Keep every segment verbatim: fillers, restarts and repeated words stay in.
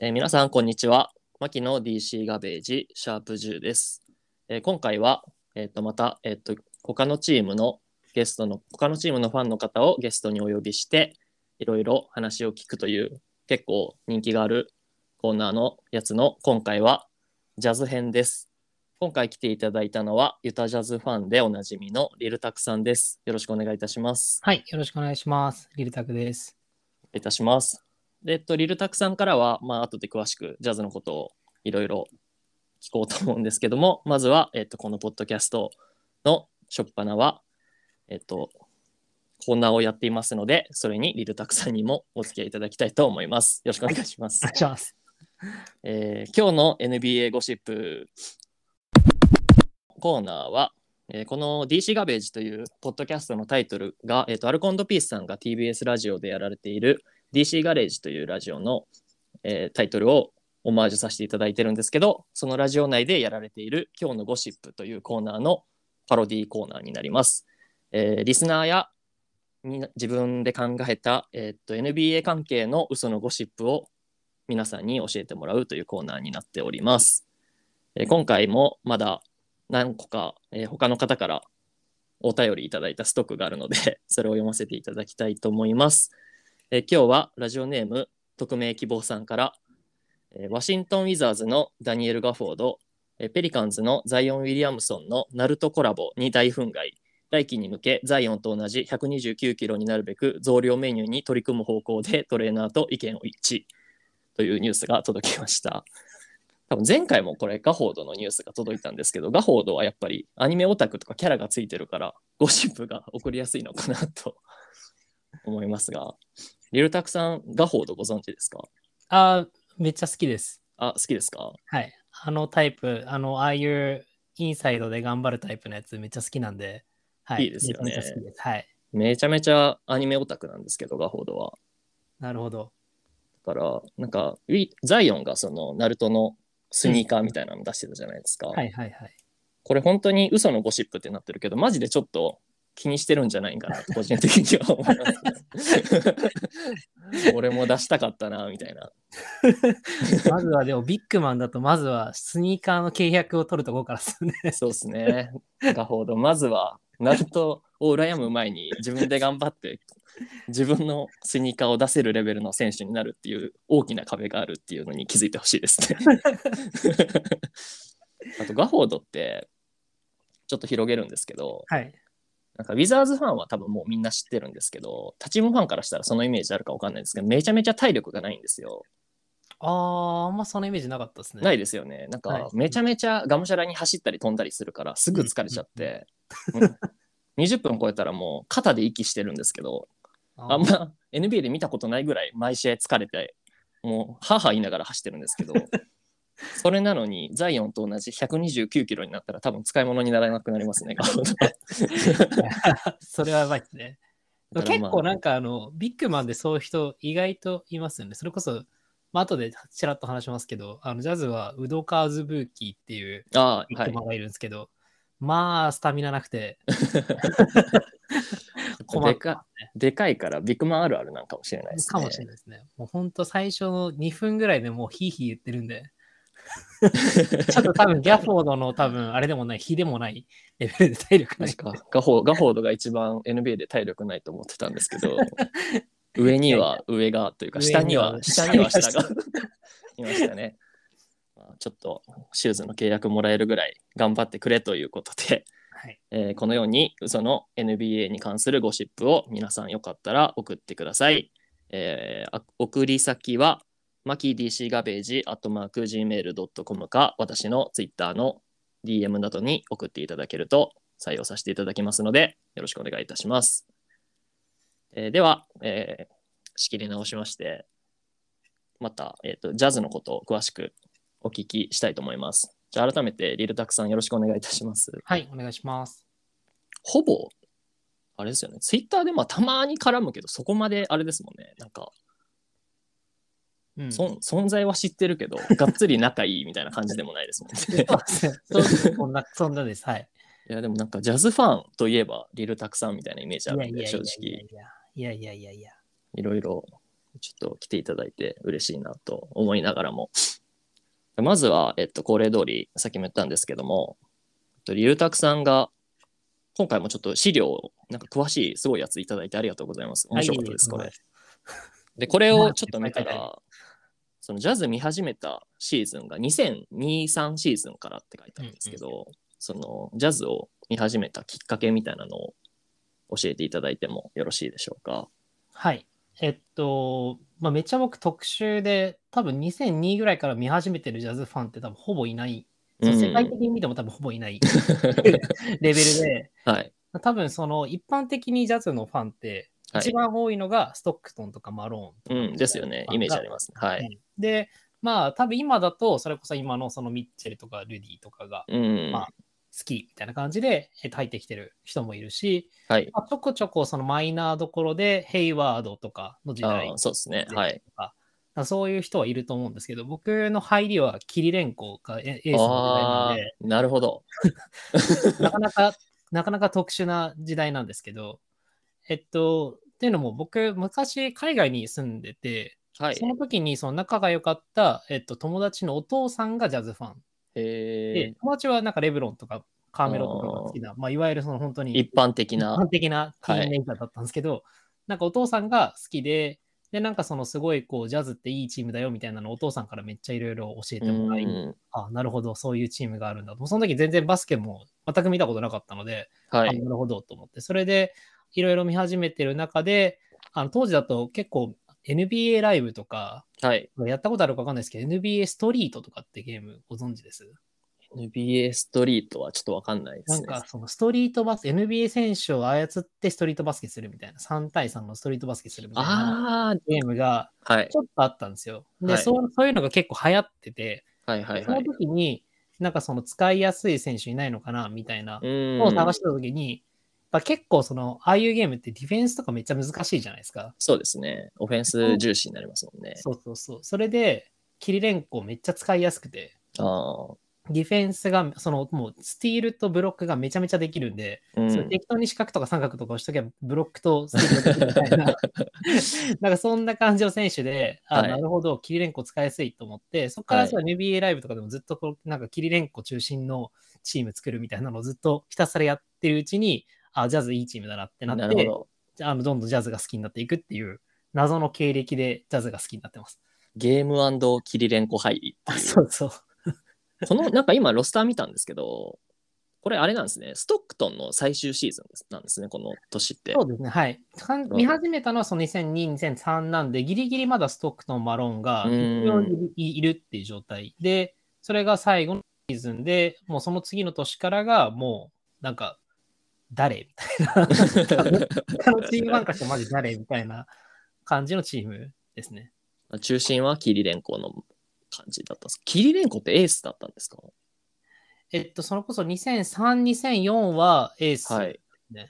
えー、皆さんこんにちは。牧野 ディーシー ガベージシャープじゅうです。えー、今回は、えー、とまた、えー、と他のチームのゲストの他のチームのファンの方をゲストにお呼びしていろいろ話を聞くという結構人気があるコーナーのやつの今回はジャズ編です。今回来ていただいたのはユタジャズファンでおなじみのリルタクさんです。よろしくお願いいたします。はい、よろしくお願いします。リルタクです。いたします。でえっと、リルタクさんからは、まあ後で詳しくジャズのことをいろいろ聞こうと思うんですけども、まずは、えっと、このポッドキャストの初っ端は、えっと、コーナーをやっていますので、それにリルタクさんにもお付き合いいただきたいと思います。よろしくお願いします。お願いします。えー、今日の エヌビーエー ゴシップコーナーは、えー、この ディーシー ガベージというポッドキャストのタイトルが、えっと、アルコ&ピースさんが ティービーエス ラジオでやられているディーシー ガレージというラジオの、えー、タイトルをオマージュさせていただいてるんですけど、そのラジオ内でやられている今日のゴシップというコーナーのパロディーコーナーになります。えー、リスナーやに自分で考えた、えー、っと エヌビーエー 関係の嘘のゴシップを皆さんに教えてもらうというコーナーになっております。えー、今回もまだ何個か、えー、他の方からお便りいただいたストックがあるのでそれを読ませていただきたいと思います。え今日はラジオネーム匿名希望さんから、えー、ワシントンウィザーズのダニエル・ガフォード、えー、ペリカンズのザイオン・ウィリアムソンのナルトコラボに大憤慨、来季に向けザイオンと同じひゃくにじゅうきゅうキロになるべく増量メニューに取り組む方向でトレーナーと意見を一致というニュースが届きました。多分前回もこれガフォードのニュースが届いたんですけど、ガフォードはやっぱりアニメオタクとかキャラがついてるからゴシップが起こりやすいのかなと思いますが、リルタクさん、ガフォードご存知ですか？あ、めっちゃ好きです。あ、好きですか？はい。あのタイプ、あの、ああいうインサイドで頑張るタイプのやつめっちゃ好きなんで、はい。いいですよね。めちゃめちゃ好きです。はい。めちゃめちゃアニメオタクなんですけど、ガフォードは。なるほど。だから、なんか、ザイオンがその、ナルトのスニーカーみたいなの出してたじゃないですか。うん、はいはいはい。これ本当に嘘のゴシップってなってるけど、マジでちょっと、気にしてるんじゃないかなと個人的には思います。俺も出したかったなみたいな。まずはでもビッグマンだとまずはスニーカーの契約を取るところからですね。そうですね。ガフォードまずはナルトを羨む前に自分で頑張って自分のスニーカーを出せるレベルの選手になるっていう大きな壁があるっていうのに気づいてほしいですね。あとガフォードってちょっと広げるんですけど。はい。なんかウィザーズファンは多分もうみんな知ってるんですけど、他チームファンからしたらそのイメージあるか分かんないですけど、めちゃめちゃ体力がないんですよ。ああ、あんまそのイメージなかったですね。ないですよね。なんかめちゃめちゃがむしゃらに走ったり飛んだりするからすぐ疲れちゃって、うん、にじゅっぷん超えたらもう肩で息してるんですけど、あんま エヌビーエー で見たことないぐらい毎試合疲れて、もうハーハー言いながら走ってるんですけど、それなのにザイオンと同じひゃくにじゅうきゅうキロになったら多分使い物にならなくなりますね。それはやばいですね。まあ、結構なんかあのビッグマンでそういう人意外といますよね。それこそ、まあ後でちらっと話しますけど、あのジャズはウドカーズブーキーっていうビッグマンがいるんですけど、あ、はい、まあスタミナなくて困った、ね、でかでかいからビッグマンあるあるなんかもしれないですね。かもしれないですね。もう本当最初のにふんぐらいでもうヒーヒー言ってるんでちょっと多分ガフォードの多分あれでもない日でもないレベルで体力ないかガフォー、ガフォードが一番 エヌビーエー で体力ないと思ってたんですけど上には上がというか下には下には下がいましたね。ちょっとシューズの契約もらえるぐらい頑張ってくれということで、はい、えー、このようにその エヌビーエー に関するゴシップを皆さんよかったら送ってください。えー、送り先はマキ ディーシー ガベージ アットマーク ジーメール ドットコム か私のツイッターの ディーエム などに送っていただけると採用させていただきますのでよろしくお願いいたします。えー、では、えー、仕切り直しましてまた、えーと、ジャズのことを詳しくお聞きしたいと思います。じゃあ改めてリルタクさんよろしくお願いいたします。はい、お願いします。ほぼあれですよね、ツイッターでまあたまに絡むけどそこまであれですもんね。なんかうん、そ存在は知ってるけどがっつり仲いいみたいな感じでもないですもんね。そんなそんなです。はい。いやでもなんかジャズファンといえばリルタクさんみたいなイメージあるんで正直いやいやいやいやいやいやいろいろちょっと来ていただいて嬉しいなと思いながらも、まずは、えっと、恒例通りさっきも言ったんですけども、リルタクさんが今回もちょっと資料をなんか詳しいすごいやついただいてありがとうございます。面白かったです、これで。これをちょっと見たら、そのジャズ見始めたシーズンがにせんにじゅうさんシーズンからって書いてあるんですけど、うんうん、そのジャズを見始めたきっかけみたいなのを教えていただいてもよろしいでしょうか。はい、えっと、まあ、めちゃ僕特集で多分にせんにぐらいから見始めてるジャズファンって多分ほぼいない、うんうん、世界的に見ても多分ほぼいないレベルで、はい、多分その一般的にジャズのファンって一番多いのがストックトンとかマローンとか、はい、うん、ですよね、イメージありますね、はい。でまあ多分今だとそれこそ今のそのミッチェルとかルディとかが、うん、まあ好きみたいな感じで入ってきてる人もいるし、はい、まあ、ちょこちょこそのマイナーどころでヘイワードとかの時代とか、そうですね、はい、そういう人はいると思うんですけど、僕の入りはキリレンコがエースの時代なので、なるほどなかなかなかなか特殊な時代なんですけど、えっとっていうのも僕昔海外に住んでて、はい、その時にその仲が良かった、えっと、友達のお父さんがジャズファンで、友達はなんかレブロンとかカーメロとかが好きな、まあ、いわゆるその本当に一般的な一般的なティーンレンジャーだったんですけど、はい、なんかお父さんが好きで、でなんかそのすごいこうジャズっていいチームだよみたいなのをお父さんからめっちゃいろいろ教えてもらい、あ、なるほどそういうチームがあるんだと。その時全然バスケも全く見たことなかったので、はい、あ、なるほどと思って、それでいろいろ見始めてる中で、あの当時だと結構 エヌビーエー ライブとか、はい、やったことあるか分かんないですけど エヌビーエー ストリートとかってゲームご存知です？ エヌビーエー ストリートはちょっと分かんないですね。なんかそのストリートバスケ、 エヌビーエー 選手を操ってストリートバスケするみたいな、さん対さんのストリートバスケするみたいなゲームがちょっとあったんですよ、はい、で、はい、そう、そういうのが結構流行ってて、はいはいはい、その時になんかその使いやすい選手いないのかなみたいなのを探した時に、まあ、結構そのああいうゲームってディフェンスとかめっちゃ難しいじゃないですか。そうですね、オフェンス重視になりますもんね。そうそうそう、それでキリレンコめっちゃ使いやすくて、あ、ディフェンスがそのもうスティールとブロックがめちゃめちゃできるんで、うん、それ適当に四角とか三角とか押しとけばブロックとスティールができるみたいななんかそんな感じの選手で、あ、はい、なるほどキリレンコ使いやすいと思って、そこからそう エヌビーエー ライブとかでもずっとこうなんかキリレンコ中心のチーム作るみたいなのをずっとひたすらやってるうちに、あ、ジャズいいチームだなってなって、なるほど、あのどんどんジャズが好きになっていくっていう謎の経歴でジャズが好きになってます。ゲーム&キリレンコ入り。あ、そうそうこのなんか今ロスター見たんですけど、これあれなんですね、ストックトンの最終シーズンなんですね、この年って。そうですね、はい、見始めたのはそのにせんに、にせんさんなんで、ギリギリまだストックトンマロンがいるっていう状態で、それが最後のシーズンで、もうその次の年からがもうなんか誰みたいな他のチームなんかしてマジ誰みたいな感じのチームですね。中心はキリレンコの感じだったんです。キリレンコってエースだったんですか？えっとそれこそにせんさん、にせんよんはエースですね、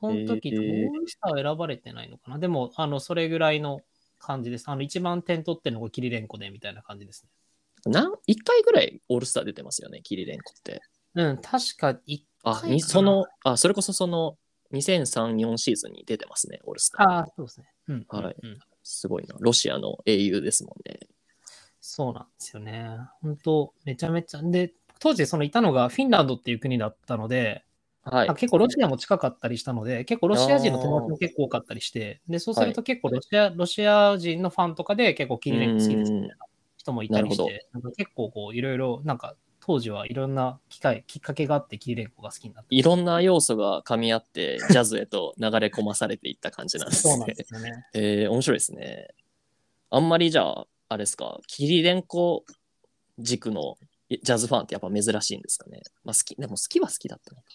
はい、その時どうしたら選ばれてないのかな、えー、でもあのそれぐらいの感じです。あの一番点取ってるのがキリレンコでみたいな感じですね。何いっかいぐらいオールスター出てますよね、キリレンコって。うん、確かいっかいあに、その、あ、それこそそのにせんさん、よんシーズンに出てますね、オールスター。あ、そうですね、うん、はい、うん、すごいな、ロシアの英雄ですもんね。そうなんですよね、本当めちゃめちゃ。で当時そのいたのがフィンランドっていう国だったので、はい、結構ロシアも近かったりしたので、結構ロシア人の友達も結構多かったりして、でそうすると結構ロシア、はい、ロシア人のファンとかで結構キリレンコ好きですみたいな人もいたりして、なんか結構こういろいろなんか当時はいろんな機会、きっかけがあってキリレンコが好きになって、いろんな要素が噛み合ってジャズへと流れ込まされていった感じなんですね。そうなんですよね、えー、面白いですね。あんまりじゃああれですか、キリレンコ軸のジャズファンってやっぱ珍しいんですかね。まあ、好きでも好きは好きだったのか。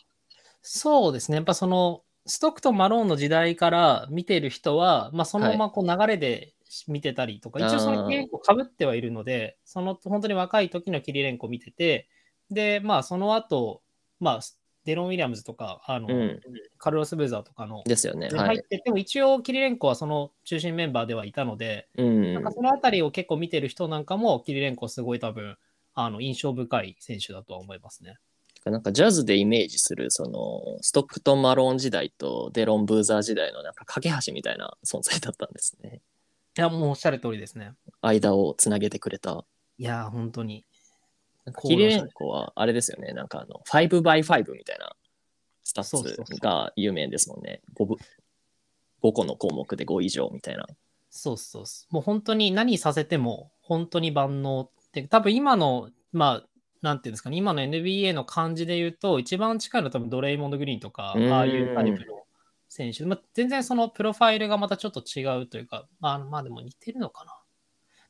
そうですね、やっぱそのストックとマローンの時代から見てる人は、まあ、そのままこう流れで、はい、見てたりとか、一応その結構かぶってはいるので、その本当に若い時のキリレンコ見てて、でまあその後、まあデロン・ウィリアムズとかあの、うん、カルロス・ブーザーとかのですよね、入ってて、はい、でも一応キリレンコはその中心メンバーではいたので、うん、なんかそのあたりを結構見てる人なんかもキリレンコすごい多分あの印象深い選手だとは思いますね。なんかジャズでイメージするそのストックトン・マローン時代とデロン・ブーザー時代のなんか架け橋みたいな存在だったんですね。いや、もうおっしゃる通りですね。間をつなげてくれた。いや、本当に。キリレンコはあれですよね、なんかあの ごバイご みたいなスタッツが有名ですもんね。そうそうそう ご, ぶごこの項目でご以上みたいな。そうそうそう。もう本当に何させても本当に万能って、多分今の、まあ、なんていうんですかね、今の エヌビーエー の感じで言うと、一番近いのは多分ドレイモンド・グリーンとか、ああいうタイプの選手、まあ、全然そのプロファイルがまたちょっと違うというか、まあ、まあでも似てるのかな。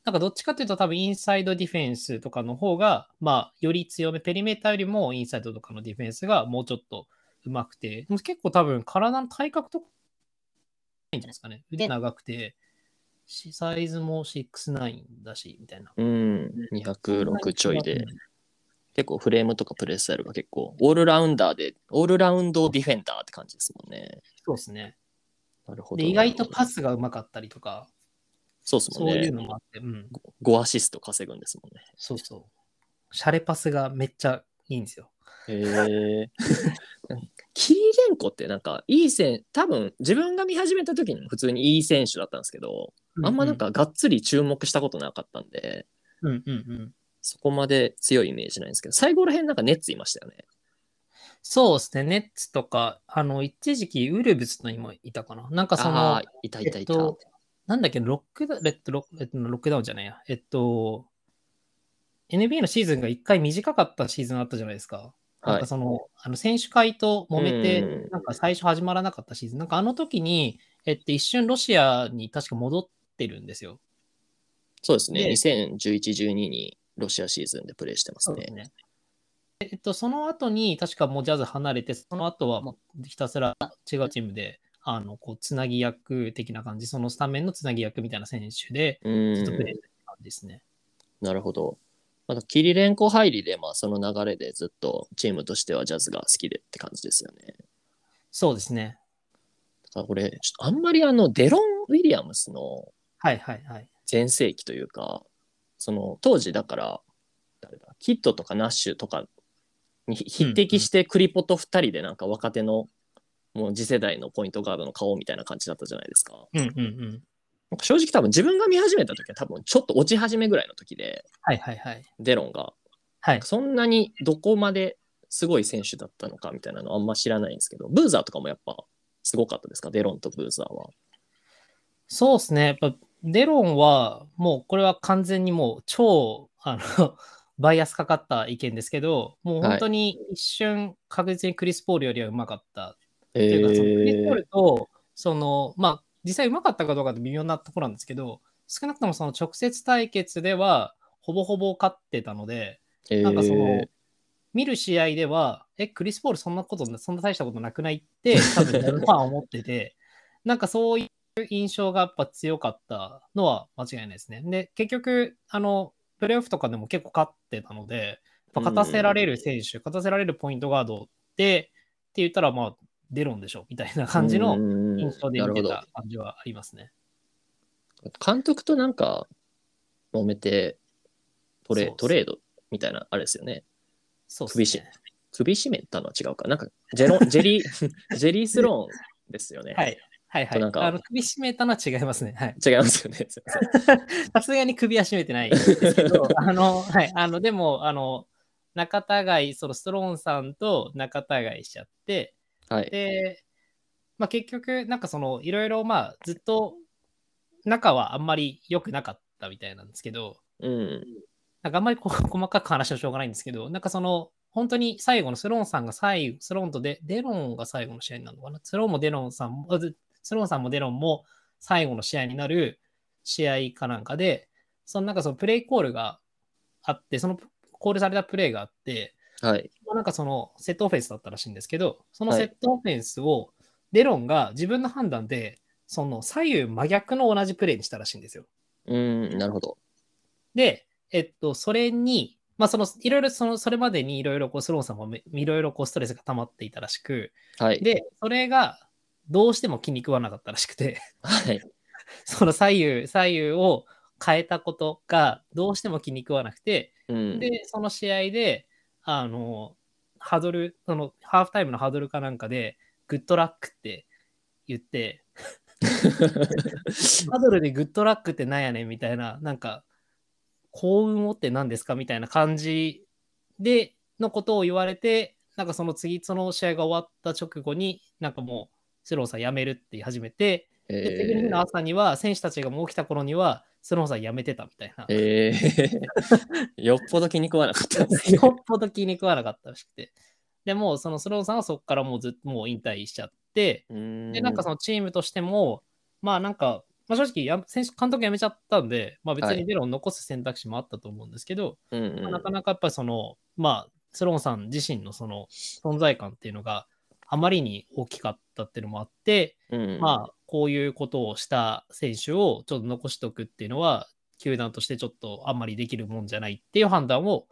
なんかどっちかというと多分インサイドディフェンスとかの方が、まあより強め、ペリメーターよりもインサイドとかのディフェンスがもうちょっと上手くて、でも結構多分体の体格とかいいんじゃないですかね。腕長くて、サイズもろくじゅうきゅうだし、みたいな。うん、にひゃくろくちょいで。結構フレームとかプレースタイルが結構オールラウンダーで、オールラウンドディフェンダーって感じですもんね。そうですね。なるほど。で、意外とパスがうまかったりとか、そうですもんね。そういうのもあって、うん、ごアシスト稼ぐんですもんね。そうそう。シャレパスがめっちゃいいんですよ。へぇ。キリレンコってなんかいい選手、多分自分が見始めた時にも普通にいい選手だったんですけど、うんうん、あんまなんかがっつり注目したことなかったんで、うんうんうん。そこまで強いイメージないんですけど、最後ら辺なんかネッツいましたよね。そうですね、ネッツとか、あの、一時期ウルブスにもいたかな。なんかその、あ、いたいたいた。えっと、なんだっけ、ロックダウン、レッドロック、ロックダウンじゃないや。えっと、エヌビーエー のシーズンがいっかい短かったシーズンあったじゃないですか。はい、なんかその、あの選手会と揉めて、なんか最初始まらなかったシーズン。なんかあの時に、えっと、一瞬ロシアに確か戻ってるんですよ。そうですね、にせんじゅういち、じゅうにに。ロシアシーズンでプレーしてます ね, すねえっとその後に確かもうジャズ離れて、その後はひたすら違うチームであのこうつなぎ役的な感じ、そのスタメンのつなぎ役みたいな選手でずっとプレーしてたんですね。なるほど。またキリレンコ入りで、まあ、その流れでずっとチームとしてはジャズが好きでって感じですよね。そうですね。だからこれちょっとあんまりあのデロン・ウィリアムスの全盛期というか、はいはいはい、その当時だから誰だキッドとかナッシュとかに匹敵してクリポとふたりでなんか若手のもう次世代のポイントガードの顔みたいな感じだったじゃないですか。うんうんうん、なんか正直多分自分が見始めた時は多分ちょっと落ち始めぐらいの時で、はいはいはい、デロンが、はい、そんなにどこまですごい選手だったのかみたいなのあんま知らないんですけど、ブーザーとかもやっぱすごかったですか、デロンとブーザーは。そうですね、やっぱデロンはもうこれは完全にもう超あのバイアスかかった意見ですけど、もう本当に一瞬確実にクリス・ポールよりはうまかったというか、えー、そのクリス・ポールとその、まあ、実際うまかったかどうかって微妙なところなんですけど、少なくともその直接対決ではほぼほぼ勝ってたので、えー、なんかその見る試合ではえクリス・ポールそんなことそんな大したことなくないって多分ファンは思っててなんかそういう印象がやっぱ強かったのは間違いないですね。で結局あのプレーオフとかでも結構勝ってたので、やっぱ勝たせられる選手、勝たせられるポイントガードでって言ったら、まあデロンでしょみたいな感じの印象で見てた感じはありますね。監督となんか揉めてトレ、トレードみたいなあれですよね。そうですね。首し首絞めたのは違うかなんかジェロジェリージェリースローンですよね。はい。はいはい。なんかあの首絞めたのは違いますね。はい、違いますよね。さすがに首は絞めてないですけど、あの、はい、あの、でも、あの、仲違い、そのストローンさんと仲違いしちゃって、はい、で、まあ、結局、なんかその、いろいろ、まあ、ずっと、仲はあんまり良くなかったみたいなんですけど、うん、なんかあんまりこう細かく話はしょうがないんですけど、なんかその、本当に最後のスローンさんが最後、スローンと デ, デロンが最後の試合になるのかな、スローンもデロンさんも、スローンさんもデロンも最後の試合になる試合かなんかで、そのなんかそのプレイコールがあって、そのコールされたプレイがあって、はい、なんかそのセットオフェンスだったらしいんですけど、そのセットオフェンスをデロンが自分の判断で、その左右真逆の同じプレイにしたらしいんですよ。うーん、なるほど。で、えっと、それに、まあ、そのいろいろ そ, のそれまでにいろいろスローンさんもいろいろストレスが溜まっていたらしく、はい、で、それが、どうしても気に食わなかったらしくて、はい、その左右左右を変えたことがどうしても気に食わなくて、うん、でその試合であのハードルそのハーフタイムのハードルかなんかでグッドラックって言ってパドルでグッドラックってなんやねんみたいな、なんか幸運をって何ですかみたいな感じでのことを言われて、なんかその次その試合が終わった直後になんかもうスローさん辞めるって言い始めて、で次の日の朝には選手たちがもう起きた頃にはスローさん辞めてたみたいな、えー、よっぽど気に食わなかったですよっぽど気に食わなかったらしくて、でもうそのスローさんはそこからもうずっともう引退しちゃって、でなんかそのチームとしてもまあなんか、まあ、正直や選手監督辞めちゃったんで、まあ、別にゼロを残す選択肢もあったと思うんですけど、はいうんうんまあ、なかなかやっぱりそのまあスローさん自身のその存在感っていうのがあまりに大きかったっていうのもあって、うん、まあこういうことをした選手をちょっと残しておくっていうのは球団としてちょっとあんまりできるもんじゃないっていう判断を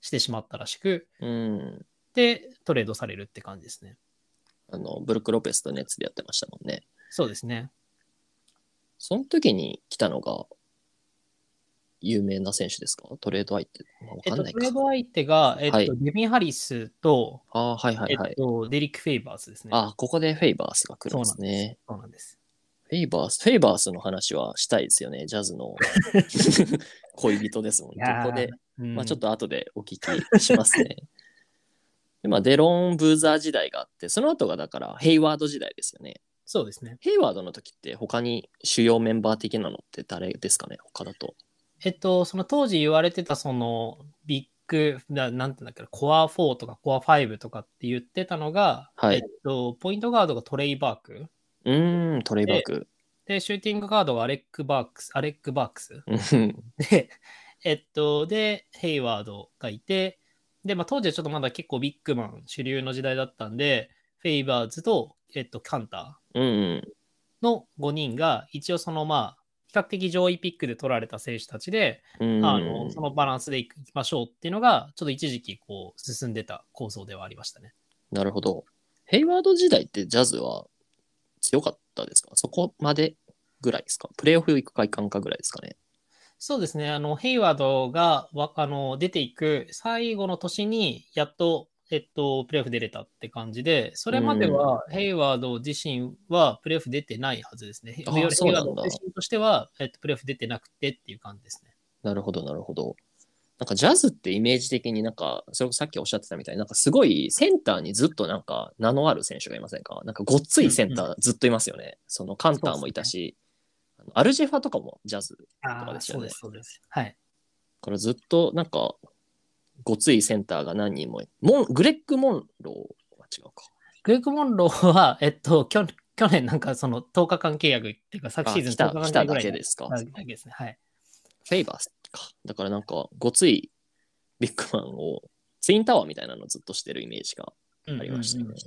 してしまったらしく、うん、でトレードされるって感じですね。あのブルック・ロペスとネッツでやってましたもんね。そうですね。その時に来たのが有名な選手ですか？トレード相手、まあ、分かんないか、えっと、トレード相手が、えっとはい、デビン・ハリスと、あ、はいはいはいえっと、デリック・フェイバースですね。あ、ここでフェイバースが来るんですね。そうなんです。フェイバース、フェイバースの話はしたいですよね。ジャズの恋人ですもんね。ここで、うんまあ、ちょっと後でお聞きしますね。でまあ、デロン・ブーザー時代があって、その後がだからヘイワード時代ですよね。そうですね。ヘイワードの時って他に主要メンバー的なのって誰ですかね？他だと。えっと、その当時言われてたそのビッグな、なんていうんだっけ、コアフォーとかコアファイブとかって言ってたのが、はいえっと、ポイントガードがトレイバーク、うーんトレイバークで、でシューティングガードがアレックバークス、アレックバークスで、えっとでヘイワードがいて、でまあ当時はちょっとまだ結構ビッグマン主流の時代だったんで、フェイバーズとえっとカンターのごにんが一応そのまあ比較的上位ピックで取られた選手たちで、うんあのそのバランスでいきましょうっていうのがちょっと一時期こう進んでた構想ではありましたね。なるほど。ヘイワード時代ってジャズは強かったですか？そこまでぐらいですか？プレーオフ行くか行かんかぐらいですかね？そうですね。あのヘイワードがあの出ていく最後の年にやっと、えっと、プレーオフ出れたって感じで、それまではヘイワード自身はプレーオフ出てないはずですね。ああ、そうなんだ。ヘイワード自身としては、えっと、プレーオフ出てなくてっていう感じですね。なるほどなるほど。なんかジャズってイメージ的になんかそれこそさっきおっしゃってたみたいになんかすごいセンターにずっとなんか名のある選手がいませんか？なんかごっついセンターずっといますよね、うんうん、そのカンターもいたし、ね、アルジェファとかもジャズとかですよね。あ、そうですそうです。はい。からずっとなんかごついセンターが何人も、モングレッグ・モンローは違うか。グレッグ・モンローは、えっと、去年なんかそのとおかかん契約っていうか、昨シーズンとおかかんぐらいでですか。フェイバースか。だからなんかごついビッグマンをツインタワーみたいなのをずっとしてるイメージがありましたね。うんうんうん、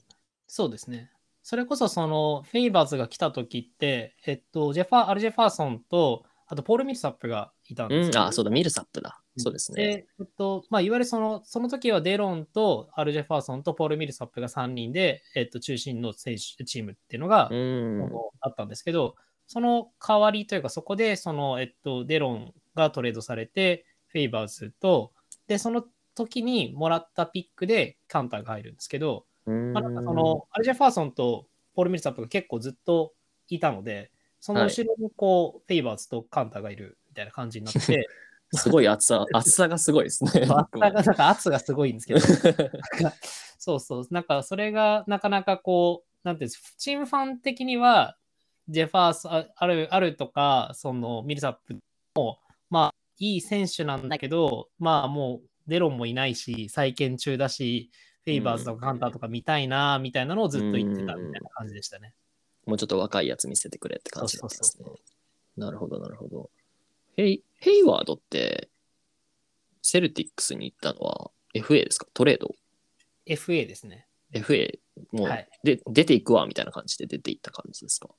そうですね。それこそそのフェイバーズが来た時って、えっと、ジェファーアルジェファーソンとあとポール・ミルサップがいたんですけど、うん、あ、そうだ、ミルサップだ。そうですね。で、えっと、まあ、いわゆるその、その時はデロンとアルジェファーソンとポール・ミルサップがさんにんで、えっと、中心の選手、チームっていうのが、うん、あったんですけど、その代わりというか、そこで、その、えっと、デロンがトレードされて、フェイバーズと、で、その時にもらったピックでカンターが入るんですけど、うんまあ、なんかその、アルジェファーソンとポール・ミルサップが結構ずっといたので、その後ろにこう、はい、フェイバーズとカンターがいるみたいな感じになって、すごい厚さ、厚さがすごいですね。厚さが、なんか圧がすごいんですけど。そうそう。なんかそれがなかなかこう、なんていうんですか、チームファン的には、ジェファース、ある、あるとか、そのミルサップも、まあいい選手なんだけど、まあもうデロンもいないし、再建中だし、フェイバーズとかカンターとか見たいな、みたいなのをずっと言ってたみたいな感じでしたね。もうちょっと若いやつ見せてくれって感じだったですね。そうそうそう。なるほど、なるほど。ヘイ、ヘイワードってセルティックスに行ったのは エフエー ですか？トレード エフエー ですね。エフエー もう、はい、で出ていくわみたいな感じで出ていった感じですか？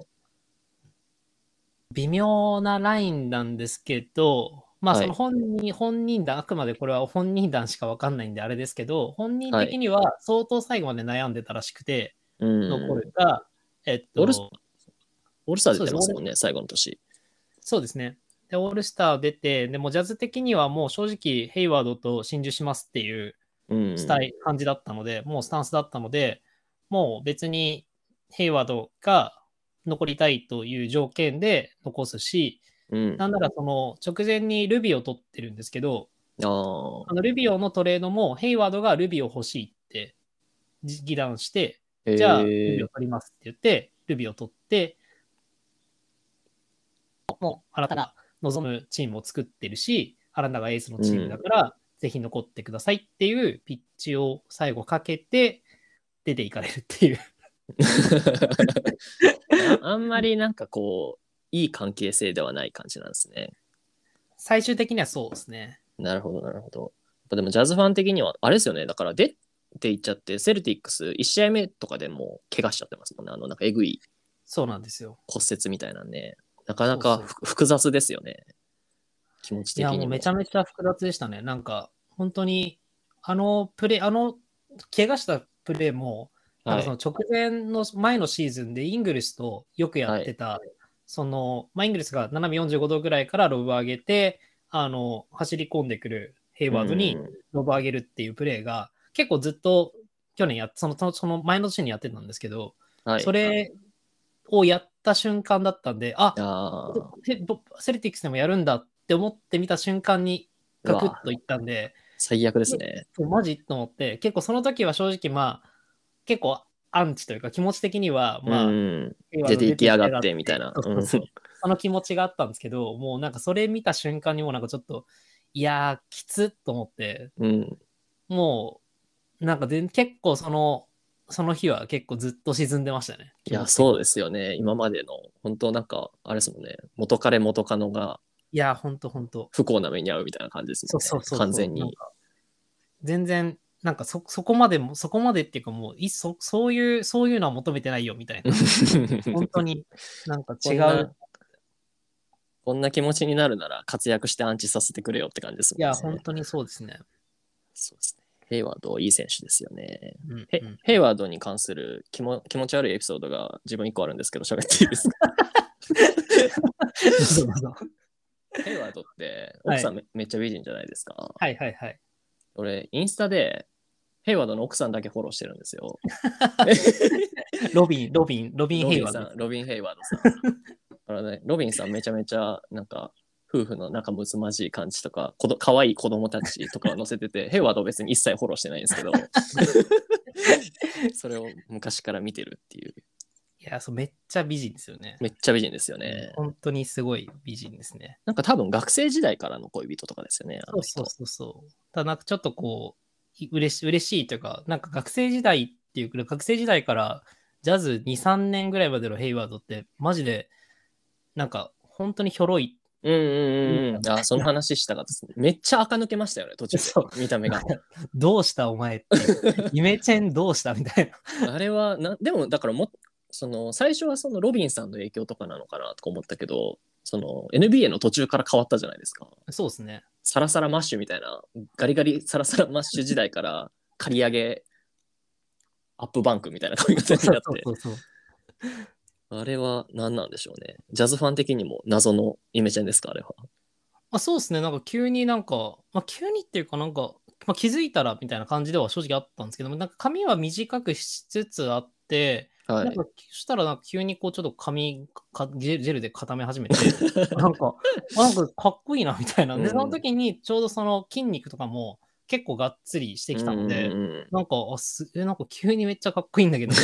微妙なラインなんですけど、まあその本人、はい、本人談、あくまでこれは本人談しか分かんないんであれですけど、本人的には相当最後まで悩んでたらしくて、はい、残るか、えっと、オールス、オールスター出てますもんね、最後の年。そうですね。でオールスター出て、でもジャズ的にはもう正直ヘイワードと心中しますっていうスタイル感じだったので、うん、もうスタンスだったので、もう別にヘイワードが残りたいという条件で残すし、うん、なんならその直前にルビーを取ってるんですけど、ああのルビーのトレードもヘイワードがルビーを欲しいって議談して、じゃあルビーを取りますって言ってルビーを取ってもう新たな望むチームを作ってるし、あなたがエースのチームだから、うん、ぜひ残ってくださいっていうピッチを最後かけて出ていかれるっていうあ, あんまりなんかこういい関係性ではない感じなんですね。最終的にはそうですね。なるほどなるほど。でもジャズファン的にはあれですよね、だから出ていっちゃってセルティックスいち試合目とかでも怪我しちゃってますもんね。あのなんかえぐい、そうなんですよ、骨折みたいなんで、なかなかそうそう複雑ですよね、気持ち的にも。いやもうめちゃめちゃ複雑でしたね。なんか本当にあのプレー、あの怪我したプレーも、はい、なんかその直前の前のシーズンでイングルスとよくやってた、はい、そのまあ、イングルスが斜めよんじゅうごどぐらいからロブ上げてあの走り込んでくるヘイワードにロブ上げるっていうプレーが結構ずっと去年やそのその前の年にやってたんですけど、はい、それをやった瞬間だったんで、ああセルティックスでもやるんだって思ってみた瞬間にガクッといったんで、最悪ですねマジと思って、結構その時は正直まあ結構アンチというか気持ち的にはまあ出ていきやがってみたいな、そうそうそう、その気持ちがあったんですけど、もうなんかそれ見た瞬間にもうなんかちょっといやーきつっと思って、うん、もうなんかで結構そのその日は結構ずっと沈んでましたね。いやそうですよね、今までの本当なんかあれですもんね、元彼元カノがいや本当本当不幸な目に遭うみたいな感じですもんね。そうそうそうそう、完全に全然なんか そ, そこまでもそこまでっていうかもうい そ, そういうそういうのは求めてないよみたいな本当になんか違うこ ん, なこんな気持ちになるなら活躍してアンチさせてくれよって感じですもんね。いや本当にそうですね。そうですね。ヘイワードいい選手ですよね、うんうん、ヘイワードに関する気も気持ち悪いエピソードが自分いっこあるんですけど喋っていいですかそうそうそうヘイワードって奥さん め,、はい、めっちゃ美人じゃないですか。はいはいはい。俺インスタでヘイワードの奥さんだけフォローしてるんですよロビン、ロビン、ロビンヘイワードさん、ロビンヘイワードさんあの、ね、ロビンさんめちゃめちゃなんか夫婦の仲むつまじい感じとかこど可愛い子供たちとかを載せててヘイワード別に一切フォローしてないんですけどそれを昔から見てるっていう。いやそうめっちゃ美人ですよね。めっちゃ美人ですよね。本当にすごい美人ですね。なんか多分学生時代からの恋人とかですよね。そうそうそうそう。ただなんかちょっとこう嬉し、嬉しいというか、なんか学生時代っていうか、学生時代からジャズにさんねんぐらいまでのヘイワードって、マジで、なんか本当にひょろい。うんうんうん。あ、その話したかったですね。めっちゃ垢抜けましたよね、途中で。見た目が。どうしたお前って。イメチェンどうしたみたいな。あれはな、でもだからも、その最初はそのロビンさんの影響とかなのかなとか思ったけど、その エヌビーエー の途中から変わったじゃないですか。そうですね。サラサラマッシュみたいなガリガリサラサラマッシュ時代から刈り上げアップバンクみたいな髪型になってそうそうそうそう、あれは何なんでしょうね。ジャズファン的にも謎のイメチェンですかあれは。あ、そうですね。なんか急になんか、まあ、急にっていうかなんか、まあ、気づいたらみたいな感じでは正直あったんですけども、なんか髪は短くしつつあって、はい、なんかそしたらなんか急にこうちょっと髪か ジ, ェジェルで固め始めてなんかなんかかっこいいなみたいなで、うん、その時にちょうどその筋肉とかも結構がっつりしてきたんで、うんうん、なんかあすえなんか急にめっちゃかっこいいんだけど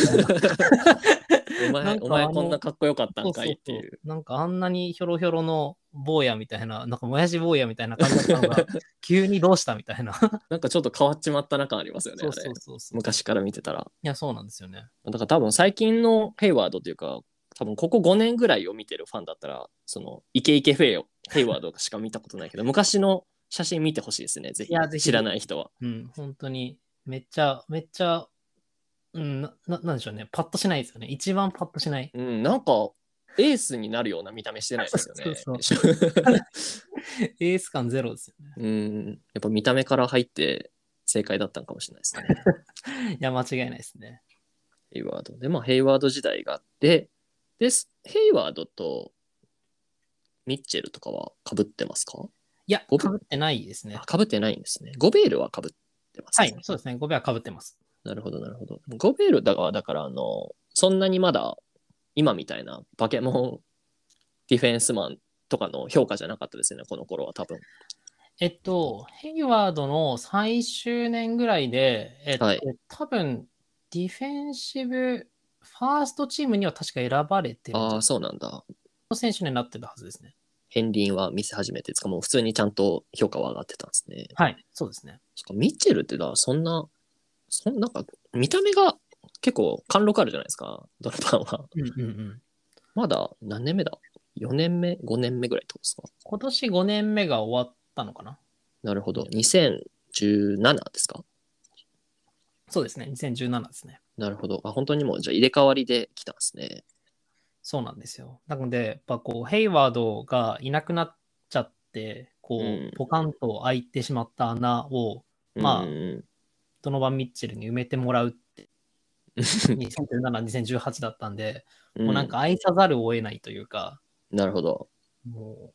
お前お前こんなかっこよかったんかいっていう。そうそうそう、なんかあんなにひょろひょろの坊やみたいな、なんかもやし坊やみたいな感じだったのが急にどうしたみたいななんかちょっと変わっちまったな感ありますよね。そうそうそうそう、あれ昔から見てたら。いやそうなんですよね。だから多分最近のヘイワードというか、多分ここごねんぐらいを見てるファンだったらそのイケイケフェイヘイワードしか見たことないけど昔の写真見てほしいですね、ぜひ知らない人は。うん、本当にめっちゃめっちゃ、うん、な, な, なんでしょうね、パッとしないですよね。一番パッとしない、うん、なんかエースになるような見た目してないですよねそうそうエース感ゼロですよね。うん、やっぱ見た目から入って正解だったのかもしれないですねいや間違いないですね。ヘイワードで、まあヘイワード時代があって、でヘイワードとミッチェルとかはかぶってますか。いやかぶってないですね。かぶってないんですね。ゴベールはかぶってますね。はい、そうですね、ゴベールはかぶってます。なるほどなるほど。ゴベールだがだからあのそんなにまだ今みたいなバケモンディフェンスマンとかの評価じゃなかったですね、この頃は多分。えっと、ヘイワードの最終年ぐらいで、えっとはい、多分ディフェンシブファーストチームには確か選ばれてる。ああ、そうなんだ。の選手になってたはずですね。片鱗は見せ始めてですか、もう普通にちゃんと評価は上がってたんですね。はい、そうですね。ミッチェルってだ、そんな、そんな、なんか見た目が結構貫禄あるじゃないですか、ドラパンは。うんうんうん、まだ何年目だ ?よ 年目 ?ご 年目ぐらいってことですか？今年ごねんめが終わったのかな。なるほど。にせんじゅうななですか？そうですね、にせんじゅうななですね。なるほど。あ、本当にもうじゃあ入れ替わりで来たんですね。そうなんですよ。なのでやっぱこうヘイワードがいなくなっちゃってこう、うん、ポカンと開いてしまった穴を、まあうん、ドノバン・ミッチェルに埋めてもらうってにせんじゅうなな、にせんじゅうはちだったんで、うん、もうなんか愛さざるを得ないというか。なるほど。もう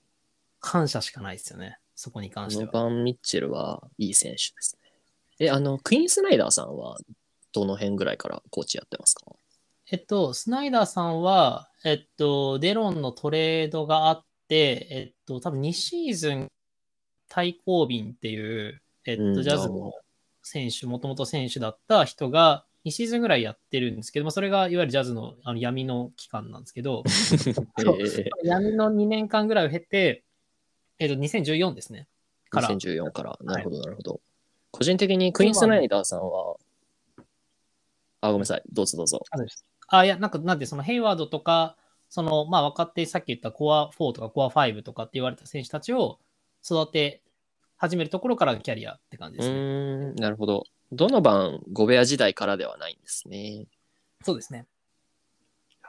感謝しかないですよね、そこに関しては。ドノバン・ミッチェルはいい選手ですね。え、あのクイーン・スナイダーさんはどの辺ぐらいからコーチやってますか？えっと、スナイダーさんは、えっと、デロンのトレードがあって、えっと、多分にシーズン、タイ・コービンっていう、えっとうん、ジャズの選手、もともと選手だった人がにシーズンぐらいやってるんですけど、まあ、それがいわゆるジャズ の, あの闇の期間なんですけど、えー、闇のにねんかんぐらいを経て、えっと、にせんじゅうよんですね。からにせんじゅうよんから、なるほど、なるほど。はい、個人的にクイーン・スナイダーさんは、あ、ごめんなさい、どうぞどうぞ。あ、いや、なんか、なんで、そのヘイワードとか、その、まあ、若手、さっき言ったコアフォーとかコアファイブとかって言われた選手たちを育て始めるところからのキャリアって感じですね。うーん、なるほど。どの番、ゴベア時代からではないんですね。そうですね。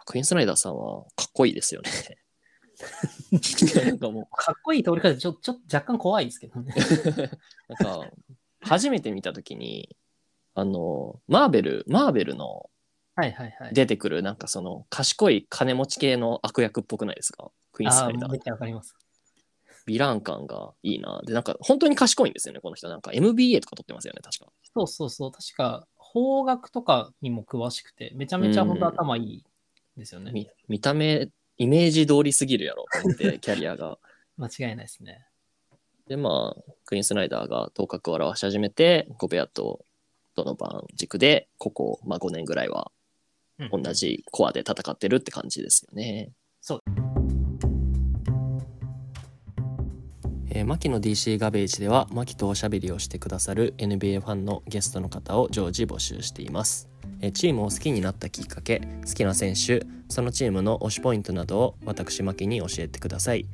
クイーン・スナイダーさんはかっこいいですよね。なんかもう、かっこいい通り方で、ちょっと若干怖いですけどね。なんか、初めて見たときに、あの、マーベル、マーベルの、はいはいはい、出てくるなんかその賢い金持ち系の悪役っぽくないですか、クイーン・スナイダー。めっちゃわかります。ヴィラン感がいいな。でなんか本当に賢いんですよね、この人。なんか エムビーエー とか取ってますよね、確か。そうそうそう、確か法学とかにも詳しくてめちゃめちゃ本当頭いいですよね。見, 見た目イメージ通りすぎるやろってキャリアが間違いないですね。でまあクイーン・スナイダーが頭角を現し始めて、ゴベアとドノバン軸でここ、まあ、ごねんぐらいは同じコアで戦ってるって感じですよね。そう。えー、マキの ディーシー ガベージではマキとおしゃべりをしてくださる エヌビーエー ファンのゲストの方を常時募集しています。えー、チームを好きになったきっかけ、好きな選手、そのチームの推しポイントなどを私マキに教えてください。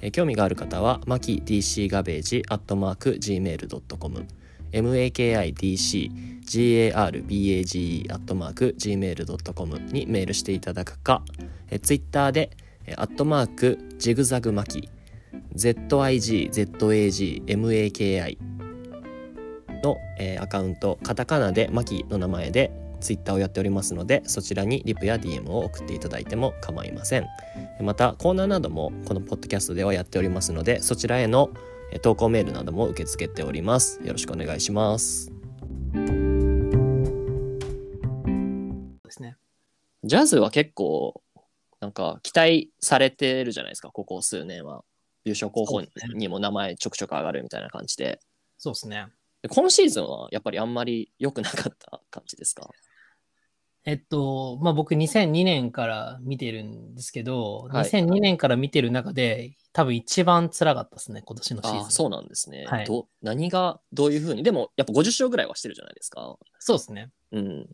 えー、興味がある方はマキ ディーシー ガベージ アットマーク ジーメール ドット コム、エムエーケーアイディーシージーエーアールビーエージーイー アットマーク ジーメール ドット コム にメールしていただくか、えツイッターでアットマークジグザグマキ ZIGZAGMAKI の、えー、アカウント、カタカナでマキの名前でツイッターをやっておりますので、そちらにリプや ディーエム を送っていただいても構いません。またコーナーなどもこのポッドキャストではやっておりますので、そちらへの投稿メールなども受け付けております。よろしくお願いします。ですね、ジャズは結構なんか期待されてるじゃないですか、ここ数年は。優勝候補にも名前ちょくちょく上がるみたいな感じで。そうですね。で今シーズンはやっぱりあんまり良くなかった感じですか？えっとまあ僕にせんにねんから見てるんですけど、はい、にせんにねんから見てる中で多分一番辛かったですね、今年のシーズン。あ、そうなんですね。はい、ど何がどういうふうに。でもやっぱごじゅう勝ぐらいはしてるじゃないですか。そうですね。うん、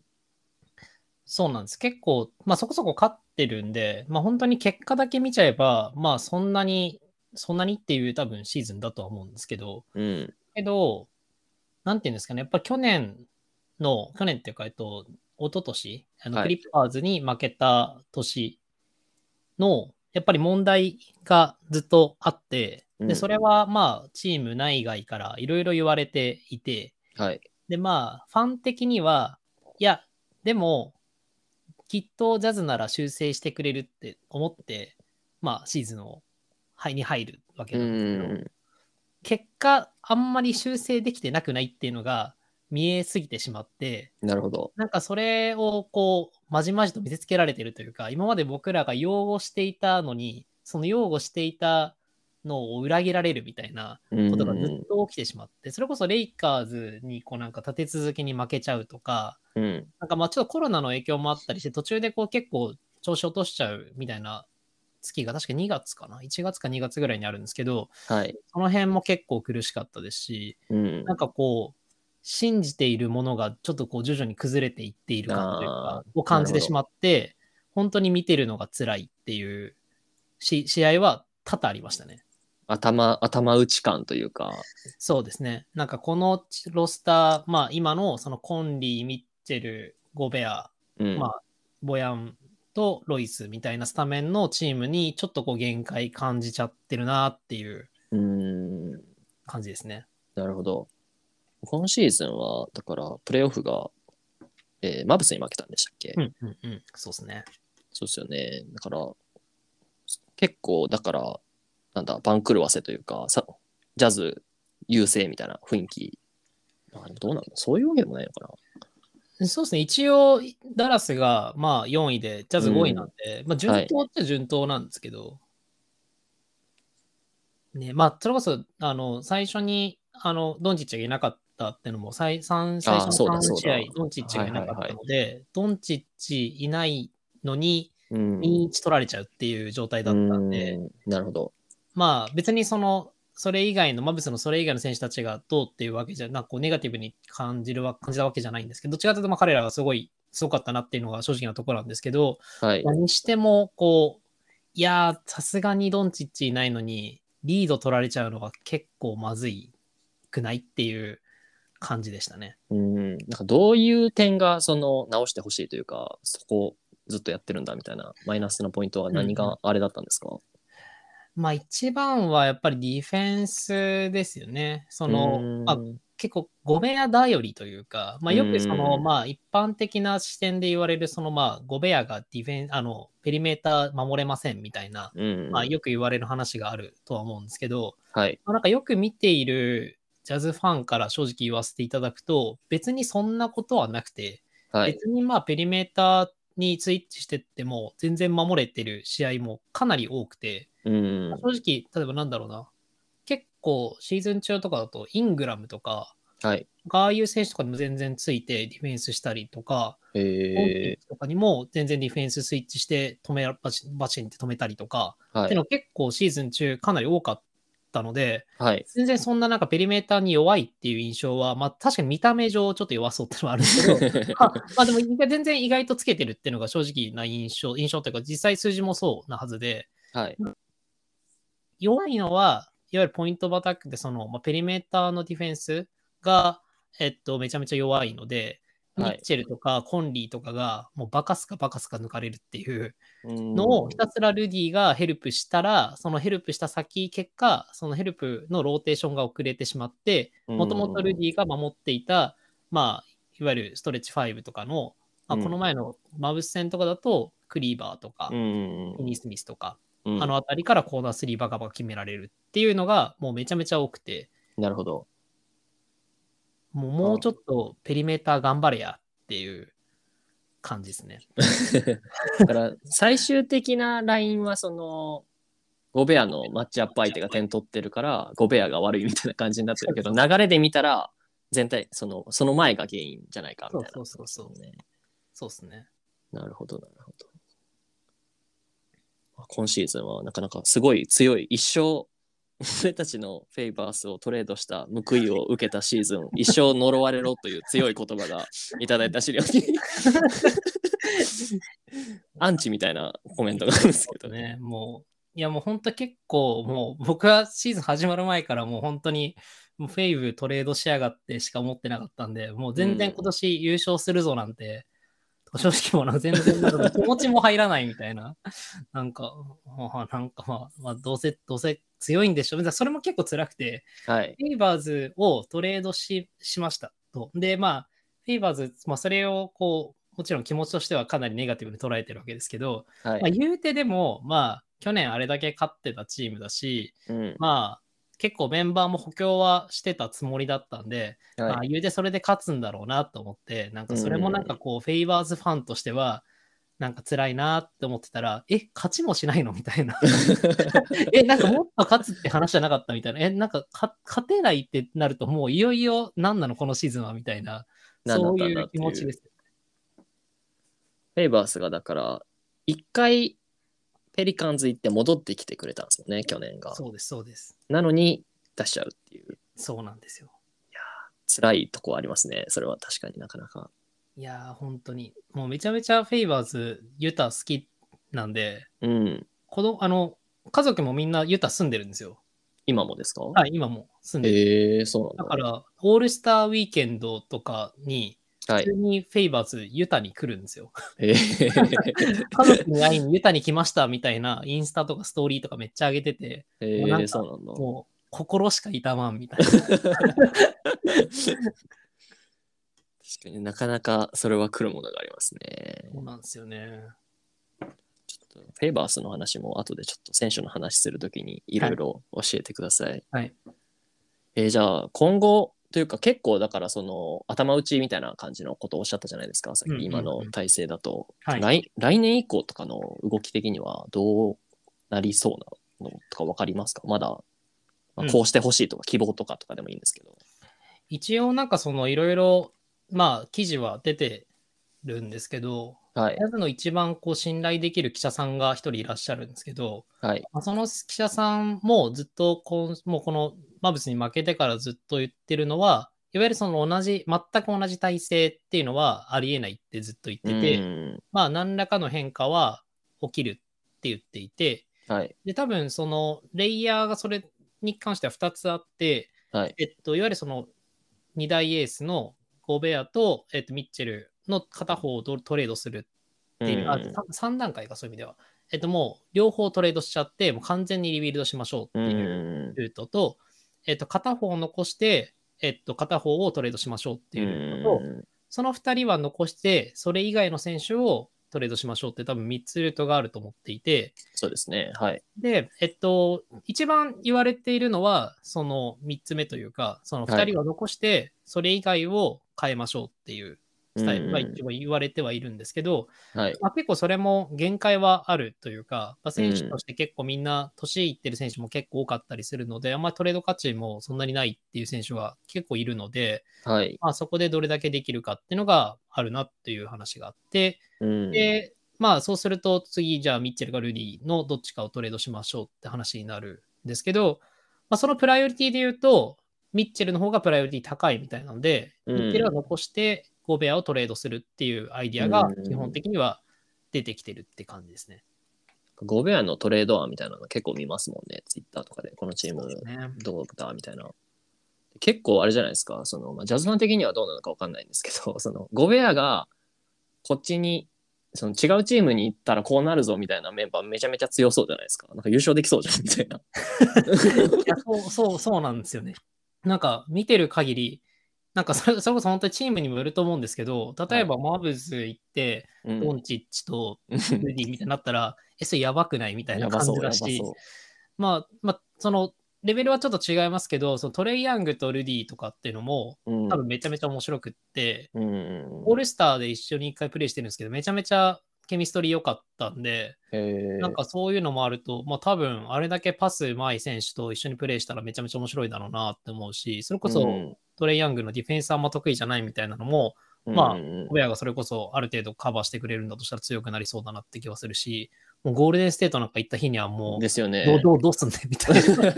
そうなんです。結構、まあ、そこそこ勝ってるんで、まあ、本当に結果だけ見ちゃえば、まあ、そんなにそんなにっていう多分シーズンだとは思うんですけど、うん、けどなんていうんですかね、やっぱ去年の去年っていうか、えっと一昨年あのクリッパーズに負けた年の、はい、やっぱり問題がずっとあって、うん、でそれはまあチーム内外からいろいろ言われていて、はい、でまあファン的にはいやでもきっとジャズなら修正してくれるって思って、まあ、シーズンをに入るわけなんですけど、結果あんまり修正できてなくないっていうのが見えすぎてしまって、なるほど。なんかそれをこうまじまじと見せつけられてるというか、今まで僕らが擁護していたのに、その擁護していたのを裏切られるみたいなことがずっと起きてしまって、うんうん、それこそレイカーズにこうなんか立て続けに負けちゃうとか、うん、なんかまあちょっとコロナの影響もあったりして、途中でこう結構調子落としちゃうみたいな月が確かにがつかな、いちがつかにがつぐらいにあるんですけど、はい、その辺も結構苦しかったですし、うん、なんかこう信じているものがちょっとこう徐々に崩れていっている感というかを感じてしまって、本当に見てるのが辛いっていうし試合は多々ありましたね。頭、頭打ち感というか。そうですね。なんかこのロスター、まあ今のそのコンリー、ミッチェル、ゴベア、うん、まあボヤンとロイスみたいなスタメンのチームにちょっとこう限界感じちゃってるなっていう感じですね。なるほど。今シーズンはだからプレーオフが、えー、マブスに負けたんでしたっけ？うんうんうん。そうですね。そうですよね。だから結構だから。なんだ番狂わせというかさ、ジャズ優勢みたいな雰囲気、まあ、どうなの、そういうわけでもないのかな。そうですね、一応ダラスがまあよんいでジャズごいなんで、うん、まあ、順当っちゃ順当なんですけど、はいね、まあ、それこそあの最初にあのドンチッチがいなかったっていうのも 最, 最, 最初のさん試合ドンチッチがいなかったので、はいはいはい、ドンチッチいないのに にたいいち 取られちゃうっていう状態だったんで、うん、なるほど。まあ別にそのそれ以外のマブスのそれ以外の選手たちがどうっていうわけじゃなく、こうネガティブに感じるわ感じたわけじゃないんですけど、どっちかというとまあ彼らがすごいすごかったなっていうのが正直なところなんですけど、はい、何してもこういやさすがにドンチッチいないのにリード取られちゃうのが結構まずいくないっていう感じでしたね。うん、なんかどういう点がその直してほしいというか、そこずっとやってるんだみたいなマイナスのポイントは何があれだったんですか？うんうん、まあ、一番はやっぱりディフェンスですよね。そのまあ、結構ゴベア頼りというか、まあ、よくそのまあ一般的な視点で言われるそのまあゴベアがディフェンあのペリメーター守れませんみたいな、まあ、よく言われる話があるとは思うんですけど、はい、なんかよく見ているジャズファンから正直言わせていただくと別にそんなことはなくて、はい、別にまあペリメーターにスイッチしてっても全然守れてる試合もかなり多くて、うん、正直例えばなんだろうな、結構シーズン中とかだとイングラムとか、はい、ああいう選手とかにも全然ついてディフェンスしたりとか、えー、とかにも全然ディフェンススイッチして止めバチバチンって止めたりとか、はい、っていうの結構シーズン中かなり多かったので、はい、全然そんななんかペリメーターに弱いっていう印象は、まあ、確かに見た目上ちょっと弱そうってのはあるんですけどまあでも全然意外とつけてるっていうのが正直な印象印象というか実際数字もそうなはずで、はい、弱いのはいわゆるポイントバタックでその、まあ、ペリメーターのディフェンスが、えっと、めちゃめちゃ弱いので、はい、ミッチェルとかコンリーとかがもうバカすかバカすか抜かれるっていうのをひたすらルディがヘルプしたら、そのヘルプした先結果そのヘルプのローテーションが遅れてしまって、もともとルディが守っていた、まあ、いわゆるストレッチごとかの、まあ、この前のマブス戦とかだとクリーバーとかイニースミスとかあのあたりからコーナーさんバカバカ決められるっていうのがもうめちゃめちゃ多くて、なるほど、もう、もうちょっとペリメーター頑張れやっていう感じですねだから最終的なラインはそのゴベアのマッチアップ相手が点取ってるからゴベアが悪いみたいな感じになってるけど、流れで見たら全体そのその前が原因じゃないかみたいな。そうそうそうそうね。そうですね。なるほどなるほど。今シーズンはなかなかすごい強い、一生俺たちのフェイバースをトレードした報いを受けたシーズン一生呪われろという強い言葉がいただいた資料にアンチみたいなコメントがあるんですけどね。もういやもう本当結構もう僕はシーズン始まる前からもう本当にもうフェイブトレードしやがってしか思ってなかったんで、もう全然今年優勝するぞなんて、うん正直もう全然気持ちも入らないみたいななんかなんかまあ、まあ、どうせどうせ強いんでしょう。それも結構辛くて、はい、フェイバーズをトレード し, しましたと。でまあフェイバーズ、まあ、それをこうもちろん気持ちとしてはかなりネガティブに捉えてるわけですけど、はい、まあ、言うてでもまあ去年あれだけ勝ってたチームだし、うん、まあ結構メンバーも補強はしてたつもりだったんで、はい、まあ言うてそれで勝つんだろうなと思って、なんかそれもなんかこうフェイバーズファンとしてはなんか辛いなって思ってたら、え、勝ちもしないのみたいなえ、なんかもっと勝つって話じゃなかったみたいな、え、なんか勝てないってなるともういよいよ何なのこのシーズンはみたいな、そういう気持ちです。フェイバースがだからいっかいペリカンズ行って戻ってきてくれたんですよね、去年が。そうですそうです。なのに出しちゃうっていう。そうなんですよ。いや辛いとこありますね、それは。確かになかなか。いや本当にもうめちゃめちゃフェイバーズユタ好きなんで、うん、このあの家族もみんなユタ住んでるんですよ。今もですか？はい、今も住んでる。えー、そうなんだ。だからオールスターウィーケンドとかに普通にフェイバーズユタに来るんですよ。はい、家族に会いにユタに来ましたみたいなインスタとかストーリーとかめっちゃ上げてて、えー、もうなんかもう心しか痛まんみたいな。確かになかなかそれは来るものがありますね。そうなんですよね。ちょっとフェイバーズの話も後でちょっと選手の話するときにいろいろ教えてください。はいはい、えー、じゃあ今後というか結構だからその頭打ちみたいな感じのことをおっしゃったじゃないですか、さっき今の体制だと、うんうんうん、はい、来, 来年以降とかの動き的にはどうなりそうなのとか分かりますか？まだ、まあ、こうしてほしいとか希望とかとかでもいいんですけど、うん、一応なんかそのいろいろまあ記事は出てるんですけど、はい、やつの一番こう信頼できる記者さんが一人いらっしゃるんですけど、はい、その記者さんもずっとこうもうこのマブスに負けてからずっと言ってるのは、いわゆるその同じ全く同じ体制っていうのはありえないってずっと言ってて、まあ何らかの変化は起きるって言っていて、はい、で多分そのレイヤーがそれに関してはふたつあって、はい、えっと、いわゆるそのに大エースのゴベアと、えっと、ミッチェルの片方をトレードするっていう、あ、さん段階か、そういう意味では、えっと、もう両方トレードしちゃってもう完全にリビルドしましょうっていうルートと、えっと、片方を残して、えっと、片方をトレードしましょうっていうのと、そのふたりは残してそれ以外の選手をトレードしましょうって多分みっつルートがあると思っていて。そうですね、はい。で、えっと、一番言われているのはそのみっつめというか、そのふたりは残してそれ以外を変えましょうっていうスタイルが一応言われてはいるんですけど、はい、まあ、結構それも限界はあるというか、まあ、選手として結構みんな年いってる選手も結構多かったりするので、あんまりトレード価値もそんなにないっていう選手は結構いるので、はい、まあ、そこでどれだけできるかっていうのがあるなっていう話があって、うん、でまあそうすると次じゃあミッチェルかルディのどっちかをトレードしましょうって話になるんですけど、まあ、そのプライオリティで言うとミッチェルの方がプライオリティ高いみたいなので、うん、ミッチェルは残してゴベアをトレードするっていうアイディアが基本的には出てきてるって感じですね。ゴベアのトレード案みたいなの結構見ますもんね、ツイッターとかで。このチームどうだみたいな、ね、結構あれじゃないですか、その、まあ、ジャズファン的にはどうなのか分かんないんですけど、そのゴベアがこっちにその違うチームに行ったらこうなるぞみたいなメンバーめちゃめちゃ強そうじゃないですか。なんか優勝できそうじゃんみたいな。いや、そうそうそうなんですよね。なんか見てる限りなんかそれこそ本当にチームにもよると思うんですけど、例えばマーブズ行って、はい、ドンチッチとルディみたいになったら、うん、え、それやばくないみたいな感じだし、まあ、まあ、そのレベルはちょっと違いますけど、そのトレイヤングとルディとかっていうのも、うん、多分めちゃめちゃ面白くって、うん、オールスターで一緒にいっかいプレイしてるんですけど、めちゃめちゃケミストリー良かったんで、なんかそういうのもあると、まあ、多分あれだけパスうまい選手と一緒にプレイしたらめちゃめちゃ面白いだろうなって思うし、それこそ、うん、トレイヤングのディフェンスあんま得意じゃないみたいなのも、まあ、親がそれこそある程度カバーしてくれるんだとしたら強くなりそうだなって気はするし、もうゴールデンステートなんか行った日にはもう、ですよね、どう、どう、どうすんねみたいな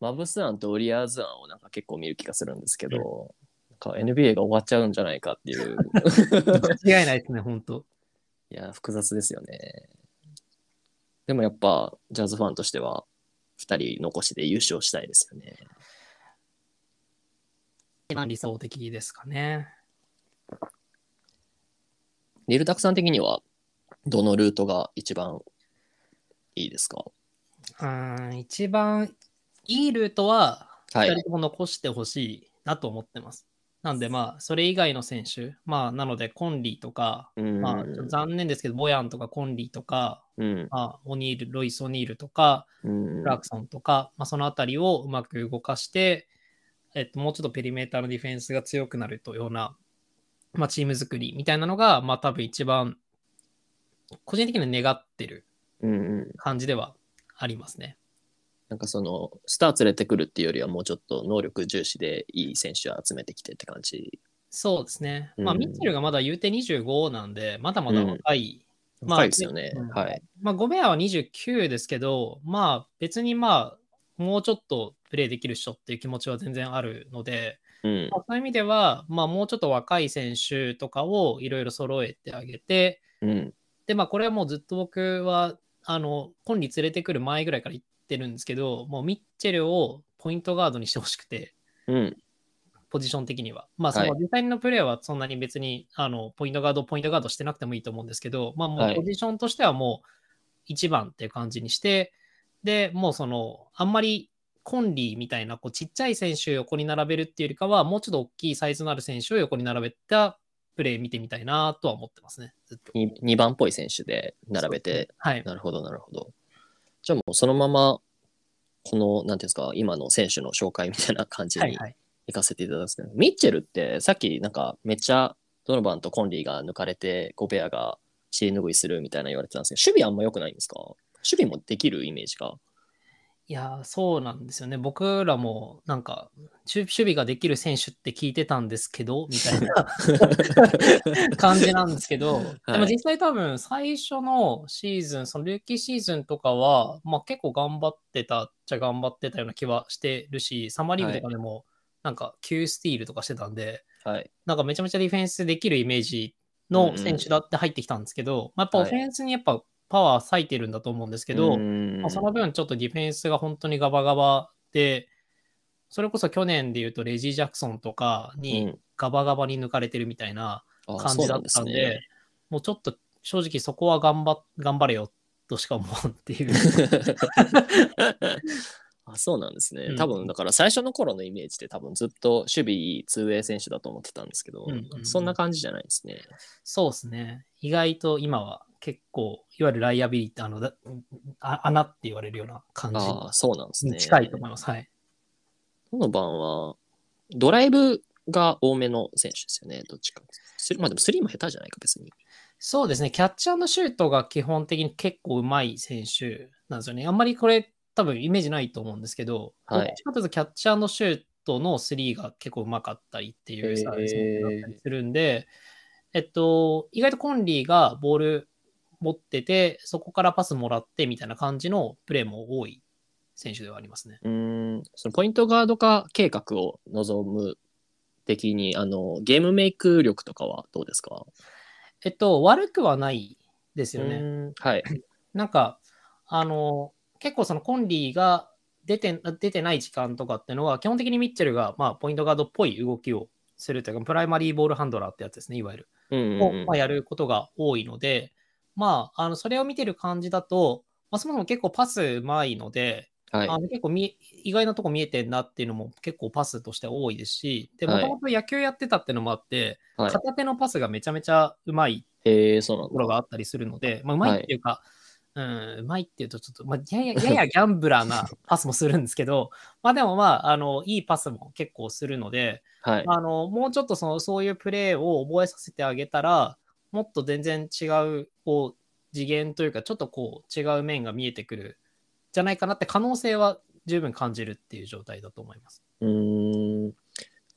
マブス案とウリアーズ案をなんか結構見る気がするんですけど、うん、なんか エヌビーエー が終わっちゃうんじゃないかっていう。間違いないですね、本当。いや、複雑ですよね。でもやっぱ、ジャズファンとしては、ふたり残しで優勝したいですよね。一番理想的ですかね。リルタクさん的にはどのルートが一番いいですか？うん、一番いいルートはふたりとも残してほしいなと思ってます、なんでまあそれ以外の選手、まあなのでコンリーとか、うん、まあちょっと残念ですけどボヤンとかコンリーとか、うん、まあオニール、ロイス・オニールとか、うん、クラークソンとか、まあそのあたりをうまく動かして、えっともうちょっとペリメーターのディフェンスが強くなるというような、まあチーム作りみたいなのがまあ多分一番個人的に願ってる感じではありますね。なんかそのスター連れてくるっていうよりはもうちょっと能力重視でいい選手を集めてきてって感じ。そうですね、うん、まあミッチェルがまだ言うてにじゅうごなんでまだまだ若い、うんまあ、若いですよね、うん、はい。まあゴベアはにじゅうきゅうですけど、まあ別にまあもうちょっとプレーできる人っていう気持ちは全然あるので、うんまあ、そういう意味ではまあもうちょっと若い選手とかをいろいろ揃えてあげて、うん、でまあこれはもうずっと僕はあのコンリ連れてくる前ぐらいから言っててるんですけど、もうミッチェルをポイントガードにしてほしくて、うん、ポジション的にはまあその実際のプレーはそんなに別に、はい、あのポイントガードポイントガードしてなくてもいいと思うんですけど、まあもうポジションとしてはもういちばんっていう感じにして、はい、でもうそのあんまりコンリーみたいなこうちっちゃい選手を横に並べるっていうよりかはもうちょっと大きいサイズのある選手を横に並べたプレー見てみたいなとは思ってますね。ずっとにばんっぽい選手で並べて、はい、なるほどなるほど。じゃあもうそのままこのなんていうんですか今の選手の紹介みたいな感じに行かせていただくんですけど、はいはい、ミッチェルってさっきなんかめっちゃドノバンとコンリーが抜かれてゴベアが尻拭いするみたいな言われてたんですけど、守備あんま良くないんですか？守備もできるイメージが。いやそうなんですよね。僕らもなんか守備ができる選手って聞いてたんですけどみたいな感じなんですけど、はい、でも実際多分最初のシーズンそのルーキーシーズンとかは、まあ、結構頑張ってたっちゃ頑張ってたような気はしてるし、サマーリーグとかでもなんかきゅうスティールとかしてたんで、はい、なんかめちゃめちゃディフェンスできるイメージの選手だって入ってきたんですけど、うんうんまあ、やっぱオフェンスにやっぱ、はいパワー割いてるんだと思うんですけど、まあ、その分ちょっとディフェンスが本当にガバガバで、それこそ去年でいうとレジー・ジャクソンとかにガバガバに抜かれてるみたいな感じだったんで、うんああそうなんですね、もうちょっと正直そこは頑張、頑張れよとしか思わんっていうあそうなんですね、うん、多分だから最初の頃のイメージで多分ずっと守備 ツーウェイ 選手だと思ってたんですけど、うんうんうん、そんな感じじゃないですね。そうですね、意外と今は結構いわゆるライアビリティあのあ穴って言われるような感じに近いと思います。ああそうなんですね、はい、この番はドライブが多めの選手ですよね、どっちか。まあでもスリーも下手じゃないか別に。そうですね、キャッチ&シュートが基本的に結構うまい選手なんですよね。あんまりこれ多分イメージないと思うんですけど、はい、どっちかというとキャッチ&シュートのスリーが結構うまかったりっていうサービスだったりするんで、えっと意外とコンリーがボール持っててそこからパスもらってみたいな感じのプレーも多い選手ではありますね。うーんそのポイントガード化計画を望む的にあのゲームメイク力とかはどうですか？えっと悪くはないですよね。うんはいなんかあの結構そのコンリーが出て、出てない時間とかっていうのは基本的にミッチェルが、まあ、ポイントガードっぽい動きをするというかプライマリーボールハンドラーってやつですねいわゆる、うんうんうん、を、まあ、やることが多いのでまあ、あのそれを見てる感じだと、まあ、そもそも結構パスうまいので、はい、あの結構み意外なとこ見えてんなっていうのも結構パスとして多いですし、でもともと野球やってたっていうのもあって、はい、片手のパスがめちゃめちゃうまいところがあったりするので、まあ、うまいっていうか、はい、うん、うまいっていうとちょっと、まあ、やや、ややギャンブラーなパスもするんですけどまあでもまあ、あのいいパスも結構するので、はい、あのもうちょっとそのそういうプレーを覚えさせてあげたらもっと全然違う、こう次元というかちょっとこう違う面が見えてくるじゃないかなって可能性は十分感じるっていう状態だと思います。うーん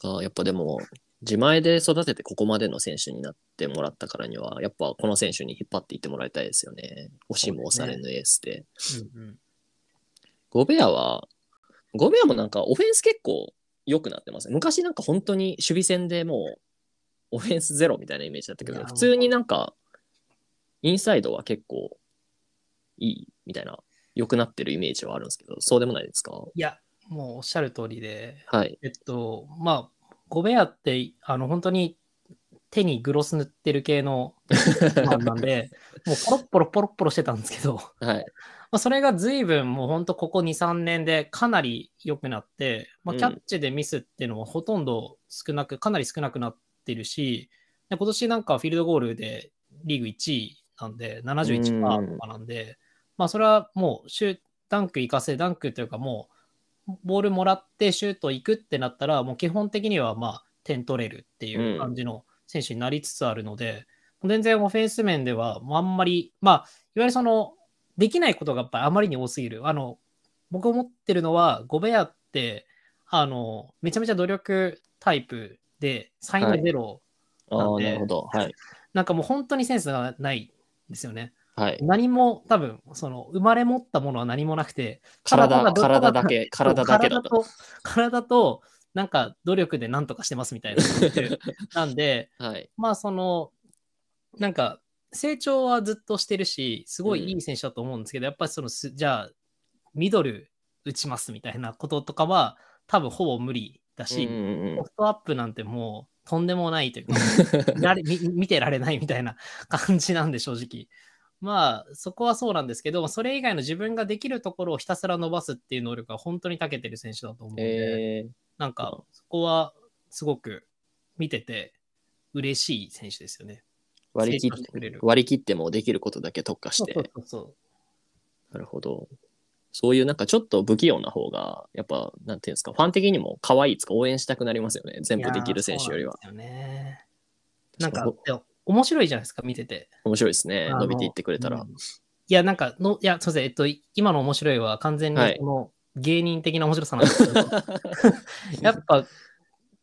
あやっぱでも自前で育ててここまでの選手になってもらったからにはやっぱこの選手に引っ張っていってもらいたいですよね。押しも押されぬエースで、うんうん、ゴベアはゴベアもなんかオフェンス結構良くなってますね。昔なんか本当に守備戦でもうオフェンスゼロみたいなイメージだったけど、普通になんかインサイドは結構いいみたいな良くなってるイメージはあるんですけど、そうでもないですか？いやもうおっしゃる通りで、はい、えっとまあゴベアってあの本当に手にグロス塗ってる系のマンなんで、もうポロッポロポロッポロしてたんですけど、はい、まあ、それが随分もうほんとここにさんねんでかなり良くなって、まあ、キャッチでミスっていうのもほとんど少なく、うん、かなり少なくなってるし、で今年なんかフィールドゴールでリーグいちいなんで ななじゅういちパーセント とかなんで、うん、まあそれはもうシューダンク行かせダンクというかもうボールもらってシュート行くってなったらもう基本的にはまあ点取れるっていう感じの選手になりつつあるので、うん、全然オフェンス面ではあんまり、まあいわゆるそのできないことがやっぱりあまりに多すぎる。あの僕思ってるのはゴベアってあのめちゃめちゃ努力タイプでサインゼロなんで、はい、あ、なるほど、はい、なんかもう本当にセンスがないんですよね。はい、何も多分その生まれ持ったものは何もなくて、体が体だけ体だけだと体となんか努力で何とかしてますみたいななんで、はい、まあそのなんか成長はずっとしてるしすごいいい選手だと思うんですけど、うん、やっぱりそのじゃあミドル打ちますみたいなこととかは多分ほぼ無理だし、うんうんうん、ソフトアップなんてもうとんでもないというか見てられないみたいな感じなんで、正直まあそこはそうなんですけど、それ以外の自分ができるところをひたすら伸ばすっていう能力が本当に長けてる選手だと思うので、えー、なんかそこはすごく見てて嬉しい選手ですよね。割り切って、割り切ってもできることだけ特化して。そうそうそう。なるほど。そういうなんかちょっと不器用な方がやっぱなんていうんですか、ファン的にも可愛いつか応援したくなりますよね。全部できる選手よりは。そうですよね。なんか面白いじゃないですか、見てて。面白いですね、伸びていってくれたら。うん、いや、なんかの、いや、すみません、えっと、今の面白いは完全にこの芸人的な面白さなんですけど、はい、やっぱ、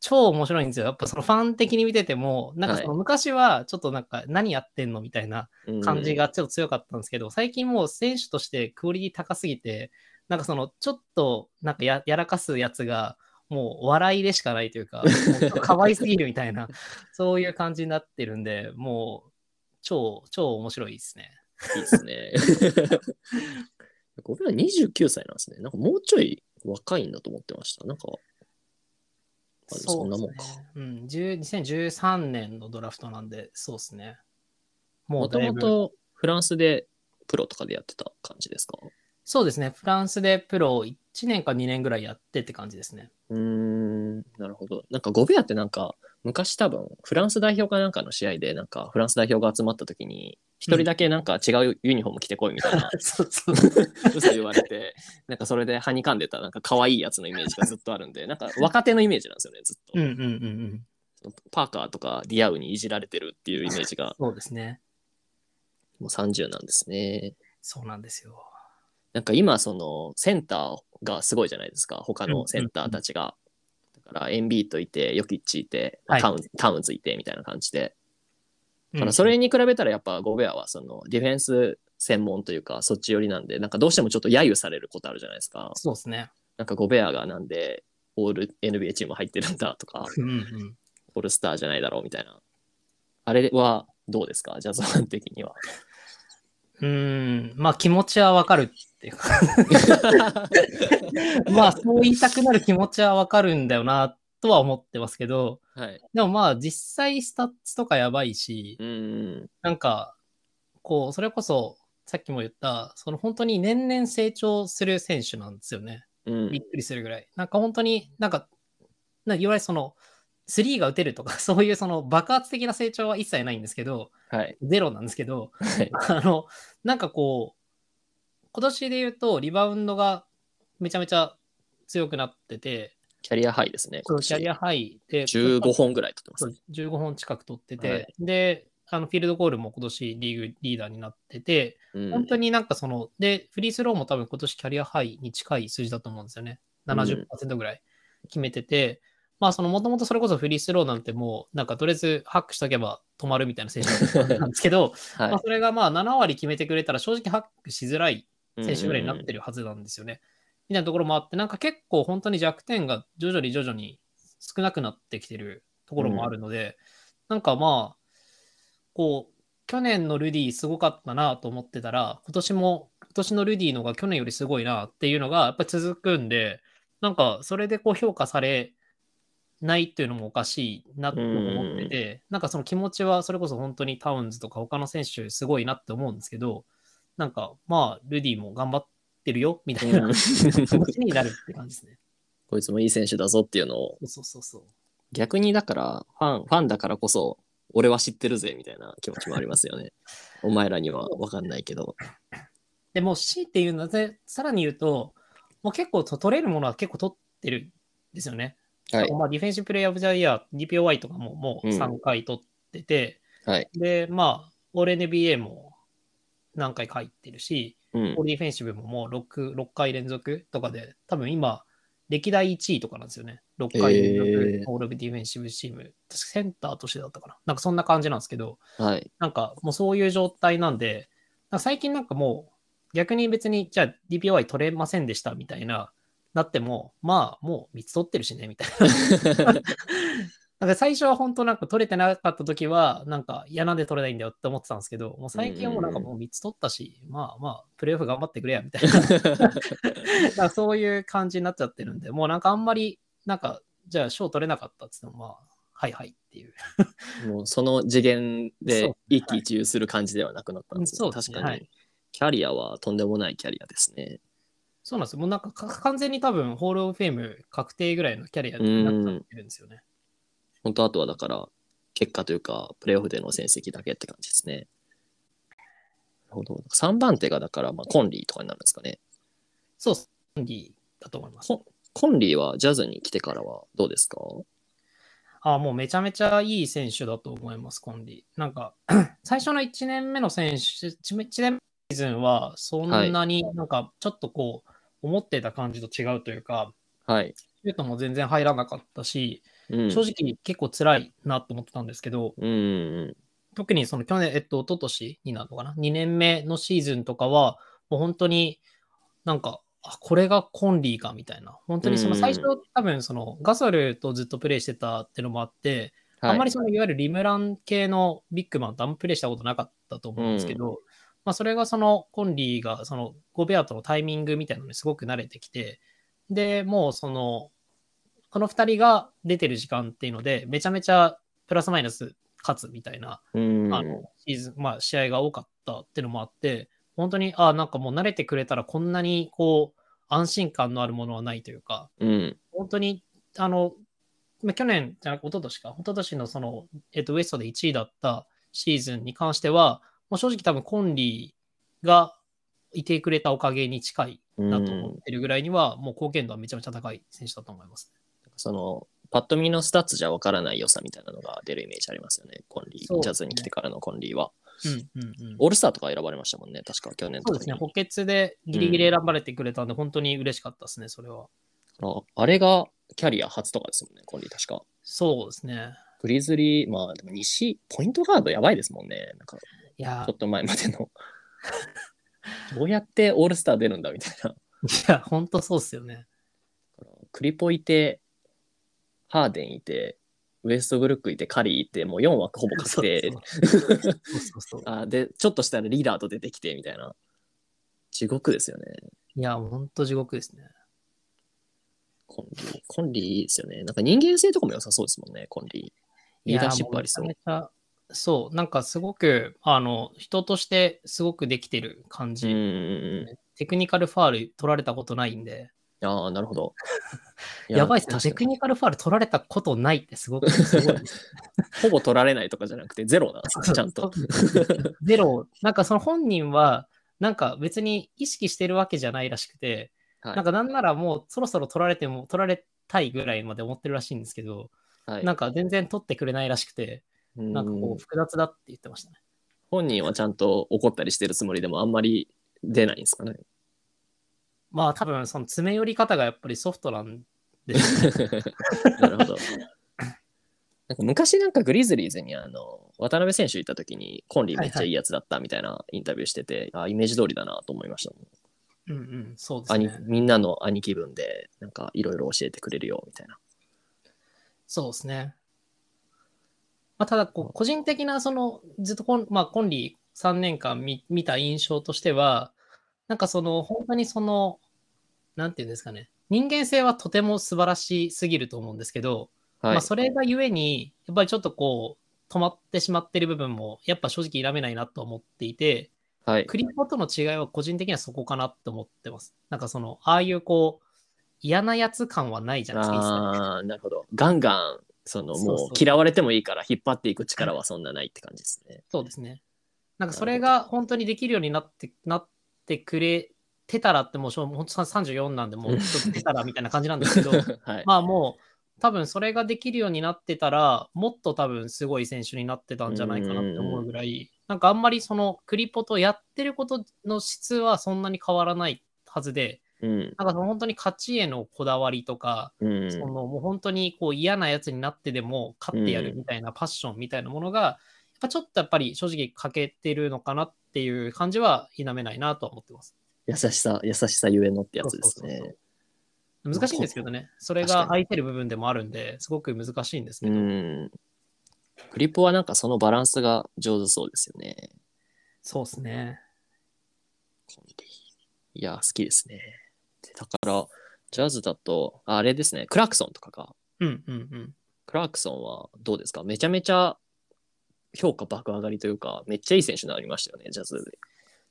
超面白いんですよ。やっぱそのファン的に見てても、なんかその昔はちょっとなんか何やってんのみたいな感じがちょっと強かったんですけど、はい、最近もう選手としてクオリティ高すぎて、なんかそのちょっとなんか や, やらかすやつが、もう笑いでしかないというか、可愛すぎるみたいな、そういう感じになってるんで、もう、超、超面白いですね。いいですね。ゴベアにじゅうきゅうさいなんですね。なんかもうちょい若いんだと思ってました。なんか、そんなもんか。う, ね、うん、にせんじゅうさんねんのドラフトなんで、そうですね。もともとフランスでプロとかでやってた感じですか？そうですね。フランスでプロいちねんかにねんぐらいやってって感じですね。うーん、なるほど。なんかゴベアってなんか昔多分フランス代表かなんかの試合でなんかフランス代表が集まった時に一人だけなんか違うユニフォーム着てこいみたいな、うん、そうそう嘘言われて、なんかそれではにかんでたなんか可愛いやつのイメージがずっとあるんで、なんか若手のイメージなんですよね、ずっと。うんうんうんうん。パーカーとかディアウにいじられてるっていうイメージが。そうですね。もうさんじゅうなんですね。そうなんですよ。なんか今そのセンターがすごいじゃないですか、他のセンターたちが、うんうんうん、だからエンビートいてヨキッチいて、はい、タウン、タウンズいてみたいな感じで、だからそれに比べたらやっぱゴベアはそのディフェンス専門というかそっち寄りなんで、なんかどうしてもちょっと揶揄されることあるじゃないですか。そうですね。なんかゴベアがなんでオール エヌビーエー チーム入ってるんだとか、うんうん、オールスターじゃないだろうみたいな、あれはどうですか、ジャズファン的には。うーん、まあ気持ちはわかるっていうまあそう言いたくなる気持ちはわかるんだよなとは思ってますけど、はい、でもまあ実際スタッツとかやばいし、うん、なんかこうそれこそさっきも言ったその本当に年々成長する選手なんですよね、うん、びっくりするぐらい。なんか本当になんかいわゆるそのスリーが打てるとかそういうその爆発的な成長は一切ないんですけど、はい、ゼロなんですけど、はい、あのなんかこう今年で言うとリバウンドがめちゃめちゃ強くなってて、キャリアハイですね。そうキャリアハイでじゅうごほんぐらい取ってます、ね、じゅうごほん近く取ってて、はい、であのフィールドゴールも今年リーグリーダーになってて、うん、本当になんかそのでフリースローも多分今年キャリアハイに近い数字だと思うんですよね。 ななじゅっパーセント ぐらい決めてて、うん、まあそのもともとそれこそフリースローなんてもうなんかとりあえずハックしとけば止まるみたいな選手なんですけど、はい、まあそれがまあなな割決めてくれたら正直ハックしづらい選手ぐらいになってるはずなんですよね、みたいなところもあって、なんか結構本当に弱点が徐々に徐々に少なくなってきてるところもあるので、うん、なんかまあこう去年のルディすごかったなと思ってたら今年も今年のルディのが去年よりすごいなっていうのがやっぱり続くんで、なんかそれでこう評価されないっていうのもおかしいなと思ってて、なんかその気持ちはそれこそ本当にタウンズとか他の選手すごいなって思うんですけど、なんかまあルディも頑張ってるよみたいな気持ちになるって感じですね。こいつもいい選手だぞっていうのを、そうそうそう、逆にだからファン、ファンだからこそ俺は知ってるぜみたいな気持ちもありますよね。お前らには分かんないけど。でも C っていうのでさらに言うと、もう結構取れるものは結構取ってるんですよね。はい、まあディフェンシブプレイヤーオブザイヤー ディーピーオーワイ とかももうさんかい取ってて、うん、はい、でまあオール エヌビーエー も何回か入ってるし、うん、オールディフェンシブももう 6, 6回連続とかで、多分今歴代いちいとかなんですよね。ろっかい連続オールディフェンシブチーム、えー、確かセンターとしてだったかな、なんかそんな感じなんですけど、はい、なんかもうそういう状態なんで、なんか最近なんかもう逆に別にじゃあ ディーピーオーワイ 取れませんでしたみたいななっても、まあもうみっつ取ってるしねみたいな。なんか最初は本当なんか取れてなかった時はなんかいやなんで取れないんだよって思ってたんですけど、もう最近はもうなんかもうみっつ取ったし、まあまあプレーオフ頑張ってくれやみたいな。だそういう感じになっちゃってるんで、もうなんかあんまりなんかじゃあ賞取れなかったっつってもまあはいはいっていう。もうその次元で一喜一憂する感じではなくなったんですね。確かにキャリアはとんでもないキャリアですね。そうなんですよ。もうなんか完全に多分ホールオブフェイム確定ぐらいのキャリアになっちゃってるんですよね。本当あとはだから結果というかプレーオフでの成績だけって感じですね。なるほど。さんばん手がだからまあコンリーとかになるんですかね。そう、コンリーだと思います。コンリーはジャズに来てからはどうですか？ああ、もうめちゃめちゃいい選手だと思います、コンリー。なんか最初のいちねんめの選手、いちねんめシーズンはそんなになんかちょっとこう、はい、思ってた感じと違うというか、はい、シュートも全然入らなかったし、うん、正直結構辛いなと思ってたんですけど、うんうん、特にその去年、えっと、一昨年になるのかな、にねんめのシーズンとかは、もう本当になんか、あ、これがコンリーかみたいな、本当にその最初、うんうん、多分そのガソルとずっとプレイしてたっていうのもあって、はい、あんまりそのいわゆるリムラン系のビッグマンとあんまプレイしたことなかったと思うんですけど、うん、まあ、それがそのコンリーがそのゴベアとのタイミングみたいなのにすごく慣れてきて、でもうそのこのふたりが出てる時間っていうのでめちゃめちゃプラスマイナス勝つみたいな、あのシーズン、まあ、試合が多かったっていうのもあって、本当にあなんかもう慣れてくれたらこんなにこう安心感のあるものはないというか、うん、本当にあの去年じゃなく一昨年か一昨年のその、えっと、ウエストでいちいだったシーズンに関してはもう正直多分コンリーがいてくれたおかげに近いなと思ってるぐらいには、うん、もう貢献度はめちゃめちゃ高い選手だと思います、ね。そのパッと見のスタッツじゃ分からない良さみたいなのが出るイメージありますよね。コンリー、ね、ジャズに来てからのコンリーは、うんうんうん、オールスターとか選ばれましたもんね。確か去年とかに。そうですね。補欠でギリギリ選ばれてくれたんで、うん、本当に嬉しかったですね。それは。あ、あれがキャリア初とかですもんね。コンリー確か。そうですね。グリズリー、まあでも西ポイントガードやばいですもんね。なんかいやちょっと前までのどうやってオールスター出るんだみたいな。いやほんとそうっすよね。クリポいてハーデンいてウエストブルックいてカリーいて、もうよん枠ほぼ確定。でちょっとしたらリーダーと出てきてみたいな、地獄ですよね。いやほんと地獄ですね。コンリーコンリーいいですよね。なんか人間性とかも良さそうですもんね。コンリーリーダーシップありそう。そう、なんかすごくあの人としてすごくできてる感じ、うん。テクニカルファール取られたことないんで。ああ、なるほど。やばいですね。テクニカルファール取られたことないってすごくすごいです。ほぼ取られないとかじゃなくてゼロなんですね。ちゃんと。ゼロ。なんかその本人はなんか別に意識してるわけじゃないらしくて、はい、なんかなんならもうそろそろ取られても取られたいぐらいまで思ってるらしいんですけど、はい、なんか全然取ってくれないらしくて。なんかこう複雑だって言ってましたね。本人はちゃんと怒ったりしてるつもりでもあんまり出ないんですかね。まあ多分その詰め寄り方がやっぱりソフトなんですね。なるほど。なんか昔なんかグリズリーズにあの渡辺選手いた時にコンリーめっちゃいいやつだったみたいなインタビューしてて、はいはい、あイメージ通りだなと思いましたもん。うんうん、そうですね。みんなの兄貴分でなんかいろいろ教えてくれるよみたいな。そうですね。まあ、ただこう個人的なそのずっとコン、まあ、コンリーさんねんかん 見, 見た印象としてはなんかその本当にそのなんていうんですかね、人間性はとても素晴らしすぎると思うんですけど、はい、まあ、それがゆえにやっぱりちょっとこう止まってしまってる部分もやっぱ正直否めないなと思っていて、はい、クリプトとの違いは個人的にはそこかなと思ってます。なんかそのああいうこう嫌なやつ感はないじゃないですか。ああ、なるほど。ガンガンそのもう嫌われてもいいから引っ張っていく力はそんなないって感じですね。そうですね。なんかそれが本当にできるようになってなってくれてたらって、もう本当さんじゅうよんなんでもうちょっと出たらみたいな感じなんですけど、はい、まあもう多分それができるようになってたらもっと多分すごい選手になってたんじゃないかなって思うぐらい、なんかあんまりそのクリポとやってることの質はそんなに変わらないはずで、うん、なんか本当に勝ちへのこだわりとか、うん、そのもう本当にこう嫌なやつになってでも勝ってやるみたいなパッションみたいなものが、うん、やっぱちょっとやっぱり正直欠けてるのかなっていう感じは否めないなとは思ってます。優しさ、優しさゆえのってやつですね。そうそうそう、難しいんですけどね、それが空いてる部分でもあるんですごく難しいんですけど、うん、クリポはなんかそのバランスが上手そうですよね。そうですね。いや好きですね。だからジャズだとあれですね、クラークソンとかが、うんうんうん、クラークソンはどうですか？めちゃめちゃ評価爆上がりというかめっちゃいい選手になりましたよね、ジャズで。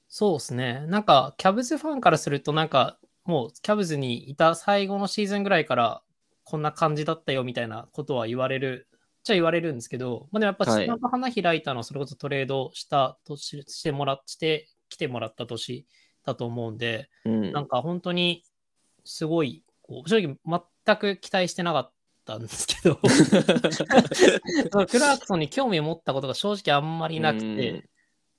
そうですね。なんかキャブズファンからするとなんかもうキャブズにいた最後のシーズンぐらいからこんな感じだったよみたいなことは言われるっちゃ言われるんですけど、まあ、でもやっぱちゃんと花開いたの、それこそトレードしたとし、してもらって来てもらった年だと思うんで、うん、なんか本当にすごいこう正直全く期待してなかったんですけどクラークソンに興味を持ったことが正直あんまりなくて、うん、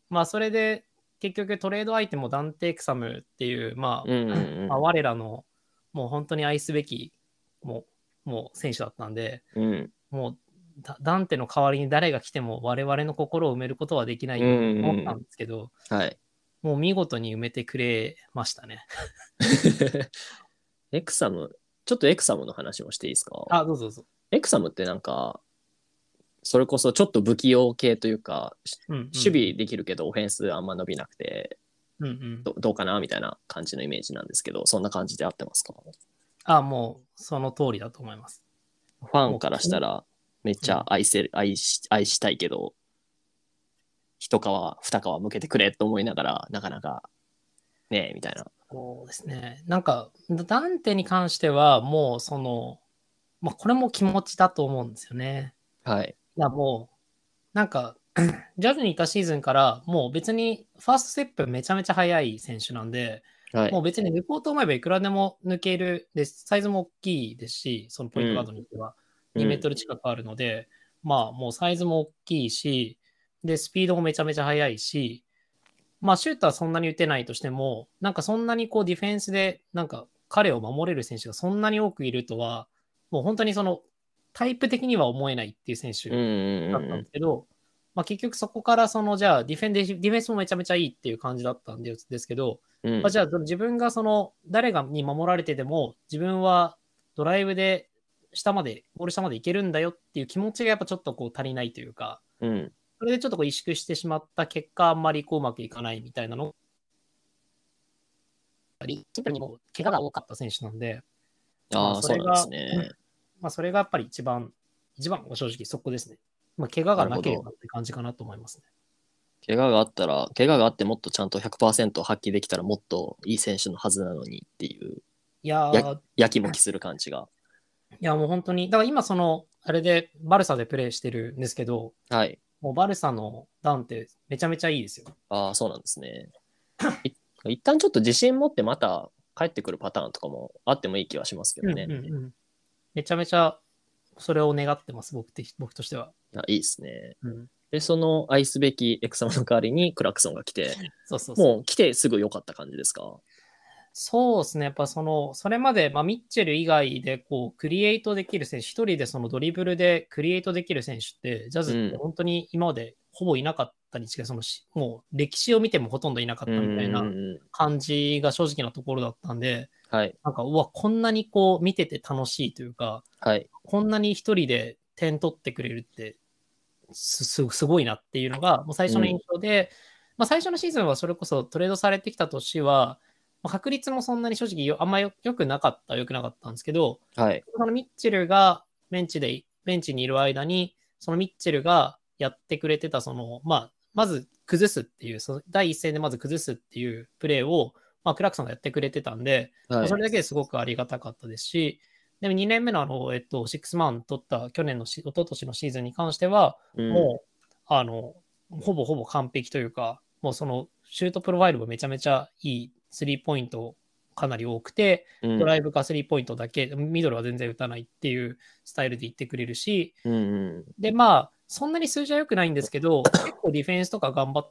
まあそれで結局トレード相手もダンテ・エクサムっていう、まあうんうんうん、まあ我らのもう本当に愛すべきもう、もう選手だったんで、うん、もうダンテの代わりに誰が来ても我々の心を埋めることはできないと思ったんですけど、うんうん、はい、もう見事に埋めてくれましたねエクサム、ちょっとエクサムの話もしていいですか？あ、どうぞどうぞ。エクサムってなんかそれこそちょっと不器用系というか、うんうん、守備できるけどオフェンスあんま伸びなくて、うんうん、ど, どうかなみたいな感じのイメージなんですけど、そんな感じで合ってますか？あ、もうその通りだと思います。ファンからしたらめっちゃ愛せる、うん、愛し、愛したいけど一皮二皮向けてくれと思いながらなかなかねえみたいな。そうですね。なんかダンテに関してはもうその、まあ、これも気持ちだと思うんですよね。はい。いやもうなんかジャズにいたシーズンからもう別にファーストステップめちゃめちゃ速い選手なんで、はい、もう別に抜こうと思えばいくらでも抜けるで、サイズも大きいですし、そのポイントガードによってはにメートル近くあるので、うん、まあもうサイズも大きいし。でスピードもめちゃめちゃ速いし、まあシュートはそんなに打てないとしても、なんかそんなにこうディフェンスでなんか彼を守れる選手がそんなに多くいるとは、もう本当にそのタイプ的には思えないっていう選手だったんですけど、まあ、結局そこからそのじゃあディフェンディディフェンスもめちゃめちゃいいっていう感じだったんですけど、うんまあ、じゃあ自分がその誰がに守られてでも自分はドライブで下までゴール下までいけるんだよっていう気持ちがやっぱちょっとこう足りないというか。うん、それでちょっとこう萎縮してしまった結果、あんまりこううまくいかないみたいなの。リップにも怪我が多かった選手なんで、ああ、それが、そうなんですね。まあ、それがやっぱり一番、一番正直そこですね。まあ、怪我がなければって感じかなと思いますね。怪我があったら、怪我があってもっとちゃんと ひゃくパーセント 発揮できたらもっといい選手のはずなのにっていう、いやー、やきもきする感じが。いや、もう本当に、だから今その、あれでバルサでプレーしてるんですけど、はい。もうバルサのダンってめちゃめちゃいいですよ。ああ、そうなんですね。一旦ちょっと自信持ってまた帰ってくるパターンとかもあってもいい気はしますけどね。うんうんうん、めちゃめちゃそれを願ってます、僕, て僕としては。あ、いいですね、うん。で、その愛すべきエクサマの代わりにクラクソンが来て、そうそうそうもう来てすぐ良かった感じですか？そうですね。やっぱその、それまで、まあ、ミッチェル以外でこうクリエイトできる選手、一人でそのドリブルでクリエイトできる選手って、ジャズって本当に今までほぼいなかったに違い、うん、そのもう歴史を見てもほとんどいなかったみたいな感じが正直なところだったんで、うんうん、なんか、うわ、こんなにこう見てて楽しいというか、はい、こんなに一人で点取ってくれるってす、す、すごいなっていうのが、もう最初の印象で、うんまあ、最初のシーズンはそれこそトレードされてきた年は、確率もそんなに正直あんまよくなかったよくなかったんですけど、はい、そのミッチェルがベンチでベンチにいる間に、そのミッチェルがやってくれてた、その、まあ、まず崩すっていう、その第一戦でまず崩すっていうプレーを、まあ、クラークさんがやってくれてたんで、はいまあ、それだけですごくありがたかったですし、でもにねんめのあの、えっと、シックスマン取った去年の、一昨年のシーズンに関しては、うん、もう、あの、ほぼほぼ完璧というか、もうその、シュートプロファイルもめちゃめちゃいい、スリーポイントかなり多くて、ドライブかスリーポイントだけ、うん、ミドルは全然打たないっていうスタイルで言ってくれるし、うんうん、で、まあ、そんなに数字は良くないんですけど、結構ディフェンスとか頑張って、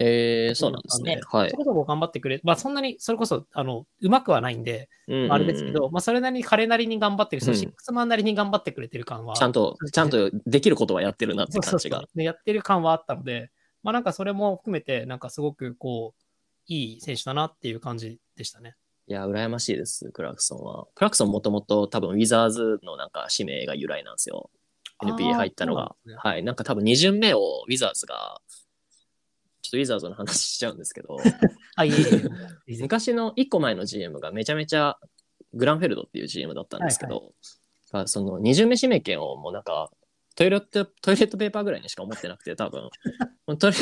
えー、そうなんですね。はい。そこそこ頑張ってくれ、まあそんなに、それこそ、あの、うまくはないんで、うんうんうん、あれですけど、まあそれなりに彼なりに頑張ってる、うん、シックスマンなりに頑張ってくれてる感は。ちゃんと、ちゃんとできることはやってるなって感じが。そうそうそうでやってる感はあったので、まあなんかそれも含めて、なんかすごくこう、いい選手だなっていう感じでしたね。いや、羨ましいです、クラークソンは。クラークソンもともと多分ウィザーズのなんか指名が由来なんですよ。エヌビーエー 入ったのが。ね、はい。なんか多分に巡目をウィザーズが、ちょっとウィザーズの話しちゃうんですけどあいえいえ昔のいっこまえの ジーエム がめちゃめちゃグランフェルドっていう ジーエム だったんですけど、はいはい、そのに巡目指名権をもうなんかトイレット、トイレットペーパーぐらいにしか思ってなくて多分とり、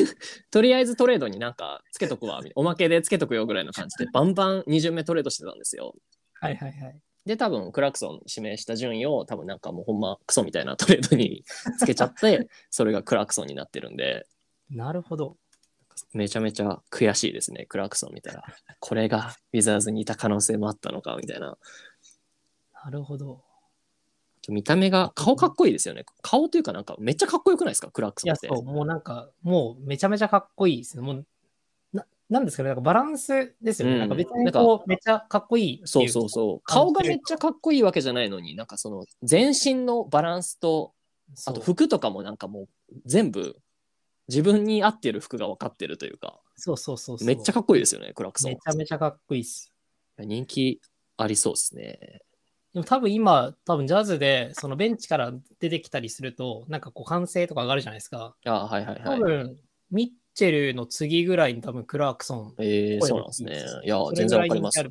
とりあえずトレードになんかつけとくわおまけでつけとくよぐらいの感じでバンバンに巡目トレードしてたんですよ。はいはいはい。で多分クラクソン指名した順位を多分なんかもうほんまクソみたいなトレードにつけちゃってそれがクラクソンになってるんで。なるほど。めちゃめちゃ悔しいですね。クラークソン見たらこれがウィザーズにいた可能性もあったのかみたいな。なるほど。見た目が顔かっこいいですよね。顔というかなんかめっちゃかっこよくないですかクラークソンって。いやそうもうなんかもうめちゃめちゃかっこいいですね。もう な, なんですかねなんかバランスですよね、うん、なんか別にこうめっちゃかっこいいっていうそうそうそう顔がめっちゃかっこいいわけじゃないのになんかその全身のバランスとあと服とかもなんかもう全部自分に合ってる服が分かってるというかそうそうそうそうめっちゃかっこいいですよねクラクソン。めちゃめちゃかっこいいです。人気ありそうですね。でも多分今多分ジャズでそのベンチから出てきたりするとなんかこう歓声とか上がるじゃないですか。ああはいはいはい。多分ミッチェルの次ぐらいに多分クラクソン。ええー、そうなんですね。いや全然わかります、ね、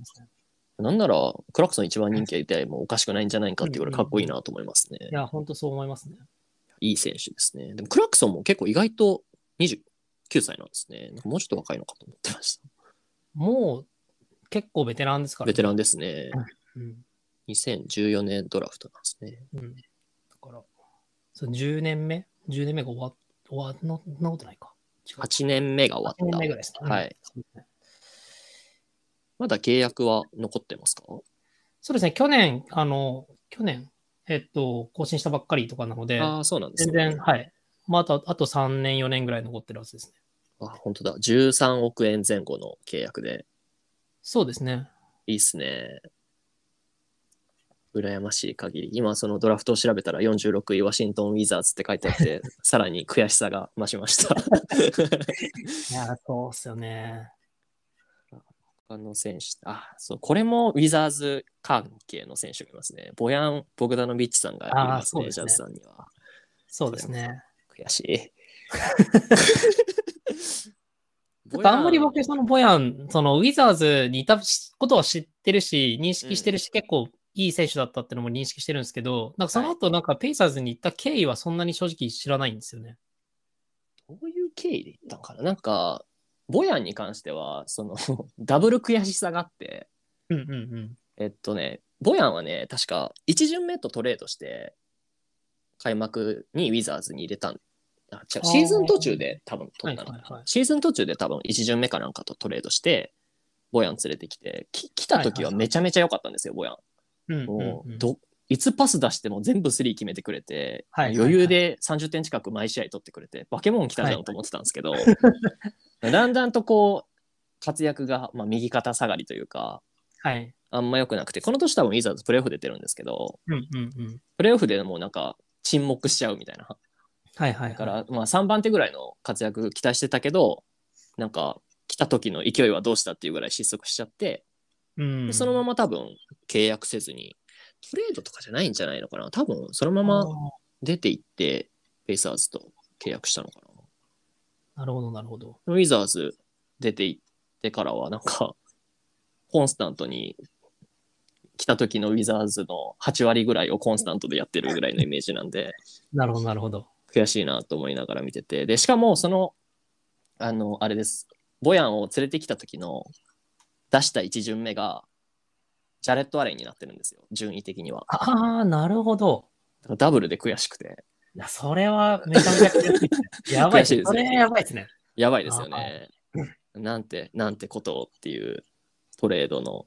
なんならクラクソン一番人気いてもおかしくないんじゃないかっていうぐらいかっこいいなと思いますね、うんうん、いや本当そう思いますね。いい選手ですね。でもクラクソンも結構意外とにじゅうきゅうさいなんですね。もうちょっと若いのかと思ってました。もう結構ベテランですからね。ベテランですね。うん、にせんじゅうよねんドラフトなんですね。うん、だからそのじゅうねんめ ?じゅう 年目が終わった。終わそんなことないか。はちねんめが終わった。はちねんめぐらいですね。はい。まだ契約は残ってますか？そうですね。去年、あの、去年、えっと、更新したばっかりとかなので、あそうなんですね、全然、はい。まあ、あと、あとさんねん、よねんぐらい残ってるはずですね。あ、本当だ。じゅうさんおくえん前後の契約で。そうですね。いいっすね。羨ましい限り。今、そのドラフトを調べたらよんじゅうろくい、ワシントン・ウィザーズって書いてあって、さらに悔しさが増しました。いや、そうっすよね。他の選手、あ、そう、これもウィザーズ関係の選手がいますね。ボヤン・ボグダノビッチさんがいますね、ジャズさんには。そうですね。悔しいちょっとあんまり僕そのボヤンそのウィザーズにいたことは知ってるし認識してるし、うん、結構いい選手だったってのも認識してるんですけどなんかその後なんかペイサーズに行った経緯はそんなに正直知らないんですよね。どういう経緯で行ったのかな。なんかボヤンに関してはそのダブル悔しさがあって、うんうんうん、えっとねボヤンはね確かいち巡目とトレードして開幕にウィザーズに入れたんあ違うシーズン途中で多分取ったのかな、はいはいはい、シーズン途中で多分いち巡目かなんかとトレードしてボヤン連れてきてき来た時はめちゃめちゃ良かったんですよ、はいはいはい、ボヤン、うんうんうん、どいつパス出しても全部スリー決めてくれて、はいはいはい、余裕でさんじゅってん近く毎試合取ってくれてバケモン来たじゃんと思ってたんですけど、はいはい、だんだんとこう活躍が、まあ、右肩下がりというか、はい、あんま良くなくてこの年多分ウィザーズプレーオフ出てるんですけど、うんうんうん、プレーオフでもうなんか沈黙しちゃうみたいな、はいはいはい、だから、まあ、さんばんてぐらいの活躍期待してたけどなんか来た時の勢いはどうしたっていうぐらい失速しちゃって、うん、でそのまま多分契約せずにトレードとかじゃないんじゃないのかな多分そのまま出ていってペイサーズと契約したのかな。なるほどなるほど。ウィザーズ出ていってからはなんかコンスタントに来た時のウィザーズのはちわりぐらいをコンスタントでやってるぐらいのイメージなんで、なるほどなるほど、悔しいなと思いながら見てて、でしかもそのあのあれです、ボヤンを連れてきた時の出したいち巡目がジャレット・アレンになってるんですよ、順位的には。ああ、なるほど。だからダブルで悔しくて。いや、それはめちゃめちゃ悔しいですね。やばいですね。それやばいですね。やばいですよね。なんて、なんてことをっていうトレードの。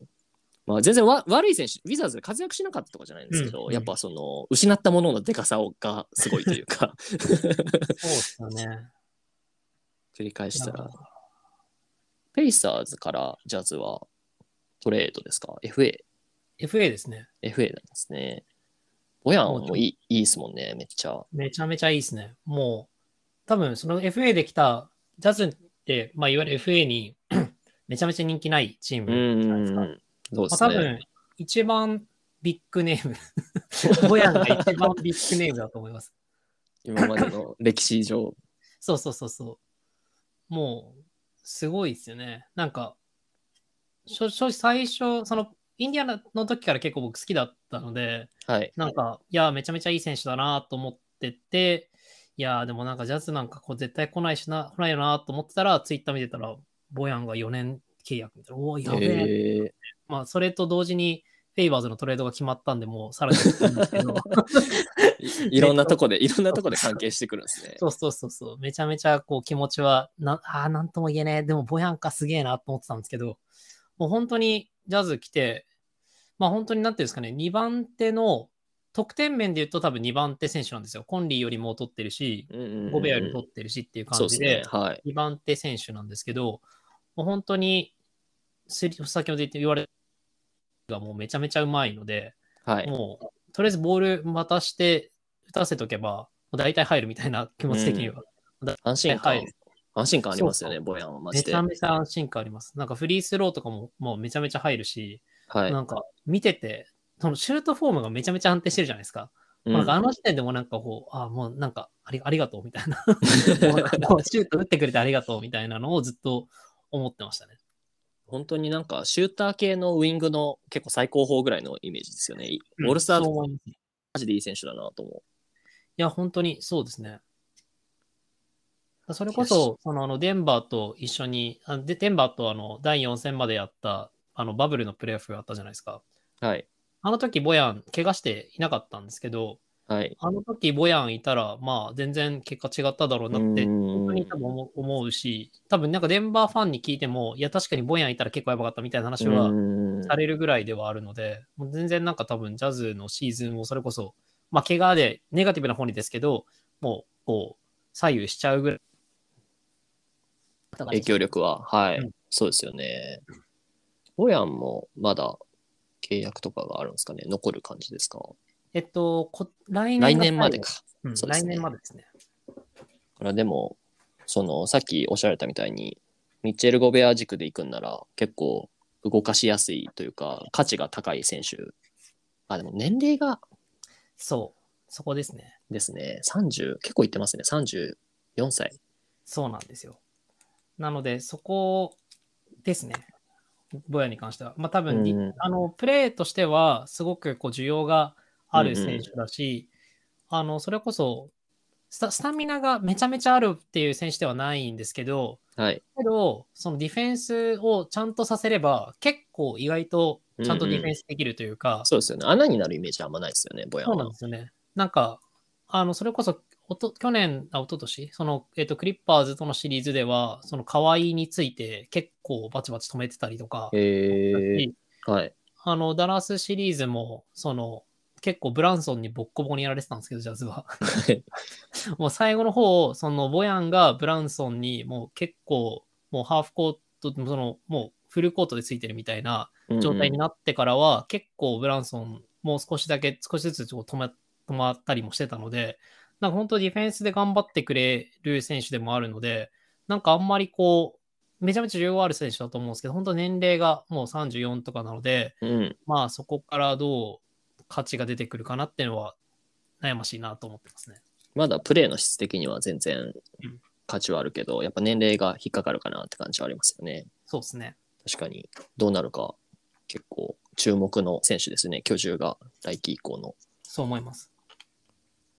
まあ、全然わ悪い選手、ウィザーズで活躍しなかったとかじゃないんですけど、うんうん、やっぱその失ったもののでかさがすごいというか。そうですよね。繰り返したら。ペイサーズからジャズはトレードですか エフエー？ エフエー ですね。エフエー なんですね。ボヤンもいい、いいですもんね、めっちゃ。めちゃめちゃいいですね。もう、多分その エフエー で来たジャズって、まあ、いわゆる エフエー にめちゃめちゃ人気ないチームじゃないですか。うんそうですね。まあ、多分、一番ビッグネーム。ボヤンが一番ビッグネームだと思います。今までの歴史上。そうそうそうそう。もう、すごいですよね。なんか、最初そのインディアナの時から結構僕好きだったので、はい、なんかいやめちゃめちゃいい選手だなと思ってて、いやでもなんかジャズなんかこう絶対来ないしな来ないよなと思ってたらツイッター見てたらボヤンがよねん契約みたいな、おおやべえ、えー、まあそれと同時にフェイバーズのトレードが決まったんでもうさらにいんですけどい, いろんなとこでいろんなとこで関係してくるんですね。そうそうそうそう、めちゃめちゃこう気持ちはなあなんとも言えねえ、でもボヤンかすげえなと思ってたんですけど。もう本当にジャズ来て、まあ本当になんていうんですかね、にばん手の得点面で言うと多分にばん手選手なんですよ。コンリーよりも取ってるし、うんうんうん、ゴベアより取ってるしっていう感じで、そうですね、はい、にばん手選手なんですけど、もう本当に先ほど言って言われたのがもうめちゃめちゃうまいので、はい、もうとりあえずボール渡して打たせとけば大体入るみたいな気持ち的には、うん、安心感。安心感ありますよね、ボヤンはマジで。めちゃめちゃ安心感あります。なんかフリースローとかももうめちゃめちゃ入るし、はい、なんか見てて、そのシュートフォームがめちゃめちゃ安定してるじゃないですか。うん、なんかあの時点でもなんかこう、あもうなんかあ り, ありがとうみたいな。もうシュート打ってくれてありがとうみたいなのをずっと思ってましたね。本当になんかシューター系のウイングの結構最高峰ぐらいのイメージですよね。うん、オールスターズマジでいい選手だなと思う。いや、本当にそうですね。それこそ、そのあのデンバーと一緒に、あでデンバーとあのだいよん戦までやったあのバブルのプレーオフがあったじゃないですか。はい。あの時ボヤン、怪我していなかったんですけど、はい、あの時ボヤンいたら、まあ、全然結果違っただろうなって、本当に多分思うし、多分なんかデンバーファンに聞いても、いや、確かにボヤンいたら結構やばかったみたいな話はされるぐらいではあるので、もう全然なんか多分ジャズのシーズンをそれこそ、まあ、怪我でネガティブな方にですけど、もう、こう、左右しちゃうぐらい。影響力は、はい、うん、そうですよね。ボヤンもまだ契約とかがあるんですかね、残る感じですか。えっと、こ来年が来年までか、うんそうですね。来年までですね。からでも、そのさっきおっしゃられたみたいに、ミッチェル・ゴベア軸で行くんなら、結構動かしやすいというか、価値が高い選手。あ、でも年齢が。そう、そこですね。ですね。さんじゅう、結構いってますね。さんじゅうよんさい。そうなんですよ。なので、そこですね、ボヤンに関しては。まあ、多分、うん、あのプレーとしては、すごくこう需要がある選手だし、うんうん、あのそれこそスタ、スタミナがめちゃめちゃあるっていう選手ではないんですけど、はい、けどそのディフェンスをちゃんとさせれば、結構意外とちゃんとディフェンスできるというか、うんうん、そうですよね、穴になるイメージはあんまないですよね、ボヤンは。そうなんですよね。なんか、あのそれこそ、おと去年、あ、おととし、その、えっと、クリッパーズとのシリーズでは、その、河合について結構バチバチ止めてたりとか、えー、はい。あの、ダラスシリーズも、その、結構ブランソンにボッコボコにやられてたんですけど、ジャズは。もう最後の方、その、ボヤンがブランソンに、もう結構、もうハーフコート、その、もうフルコートでついてるみたいな状態になってからは、うんうん、結構ブランソン、もう少しだけ、少しずつ止ま、止まったりもしてたので、なんか本当ディフェンスで頑張ってくれる選手でもあるので、なんかあんまりこう、めちゃめちゃ需要ある選手だと思うんですけど、本当年齢がもうさんじゅうよんとかなので、うん、まあそこからどう価値が出てくるかなっていうのは悩ましいなと思ってますね。まだプレーの質的には全然価値はあるけど、うん、やっぱ年齢が引っかかるかなって感じはありますよね。そうですね。確かにどうなるか結構注目の選手ですね、巨獣が来季以降の。そう思います。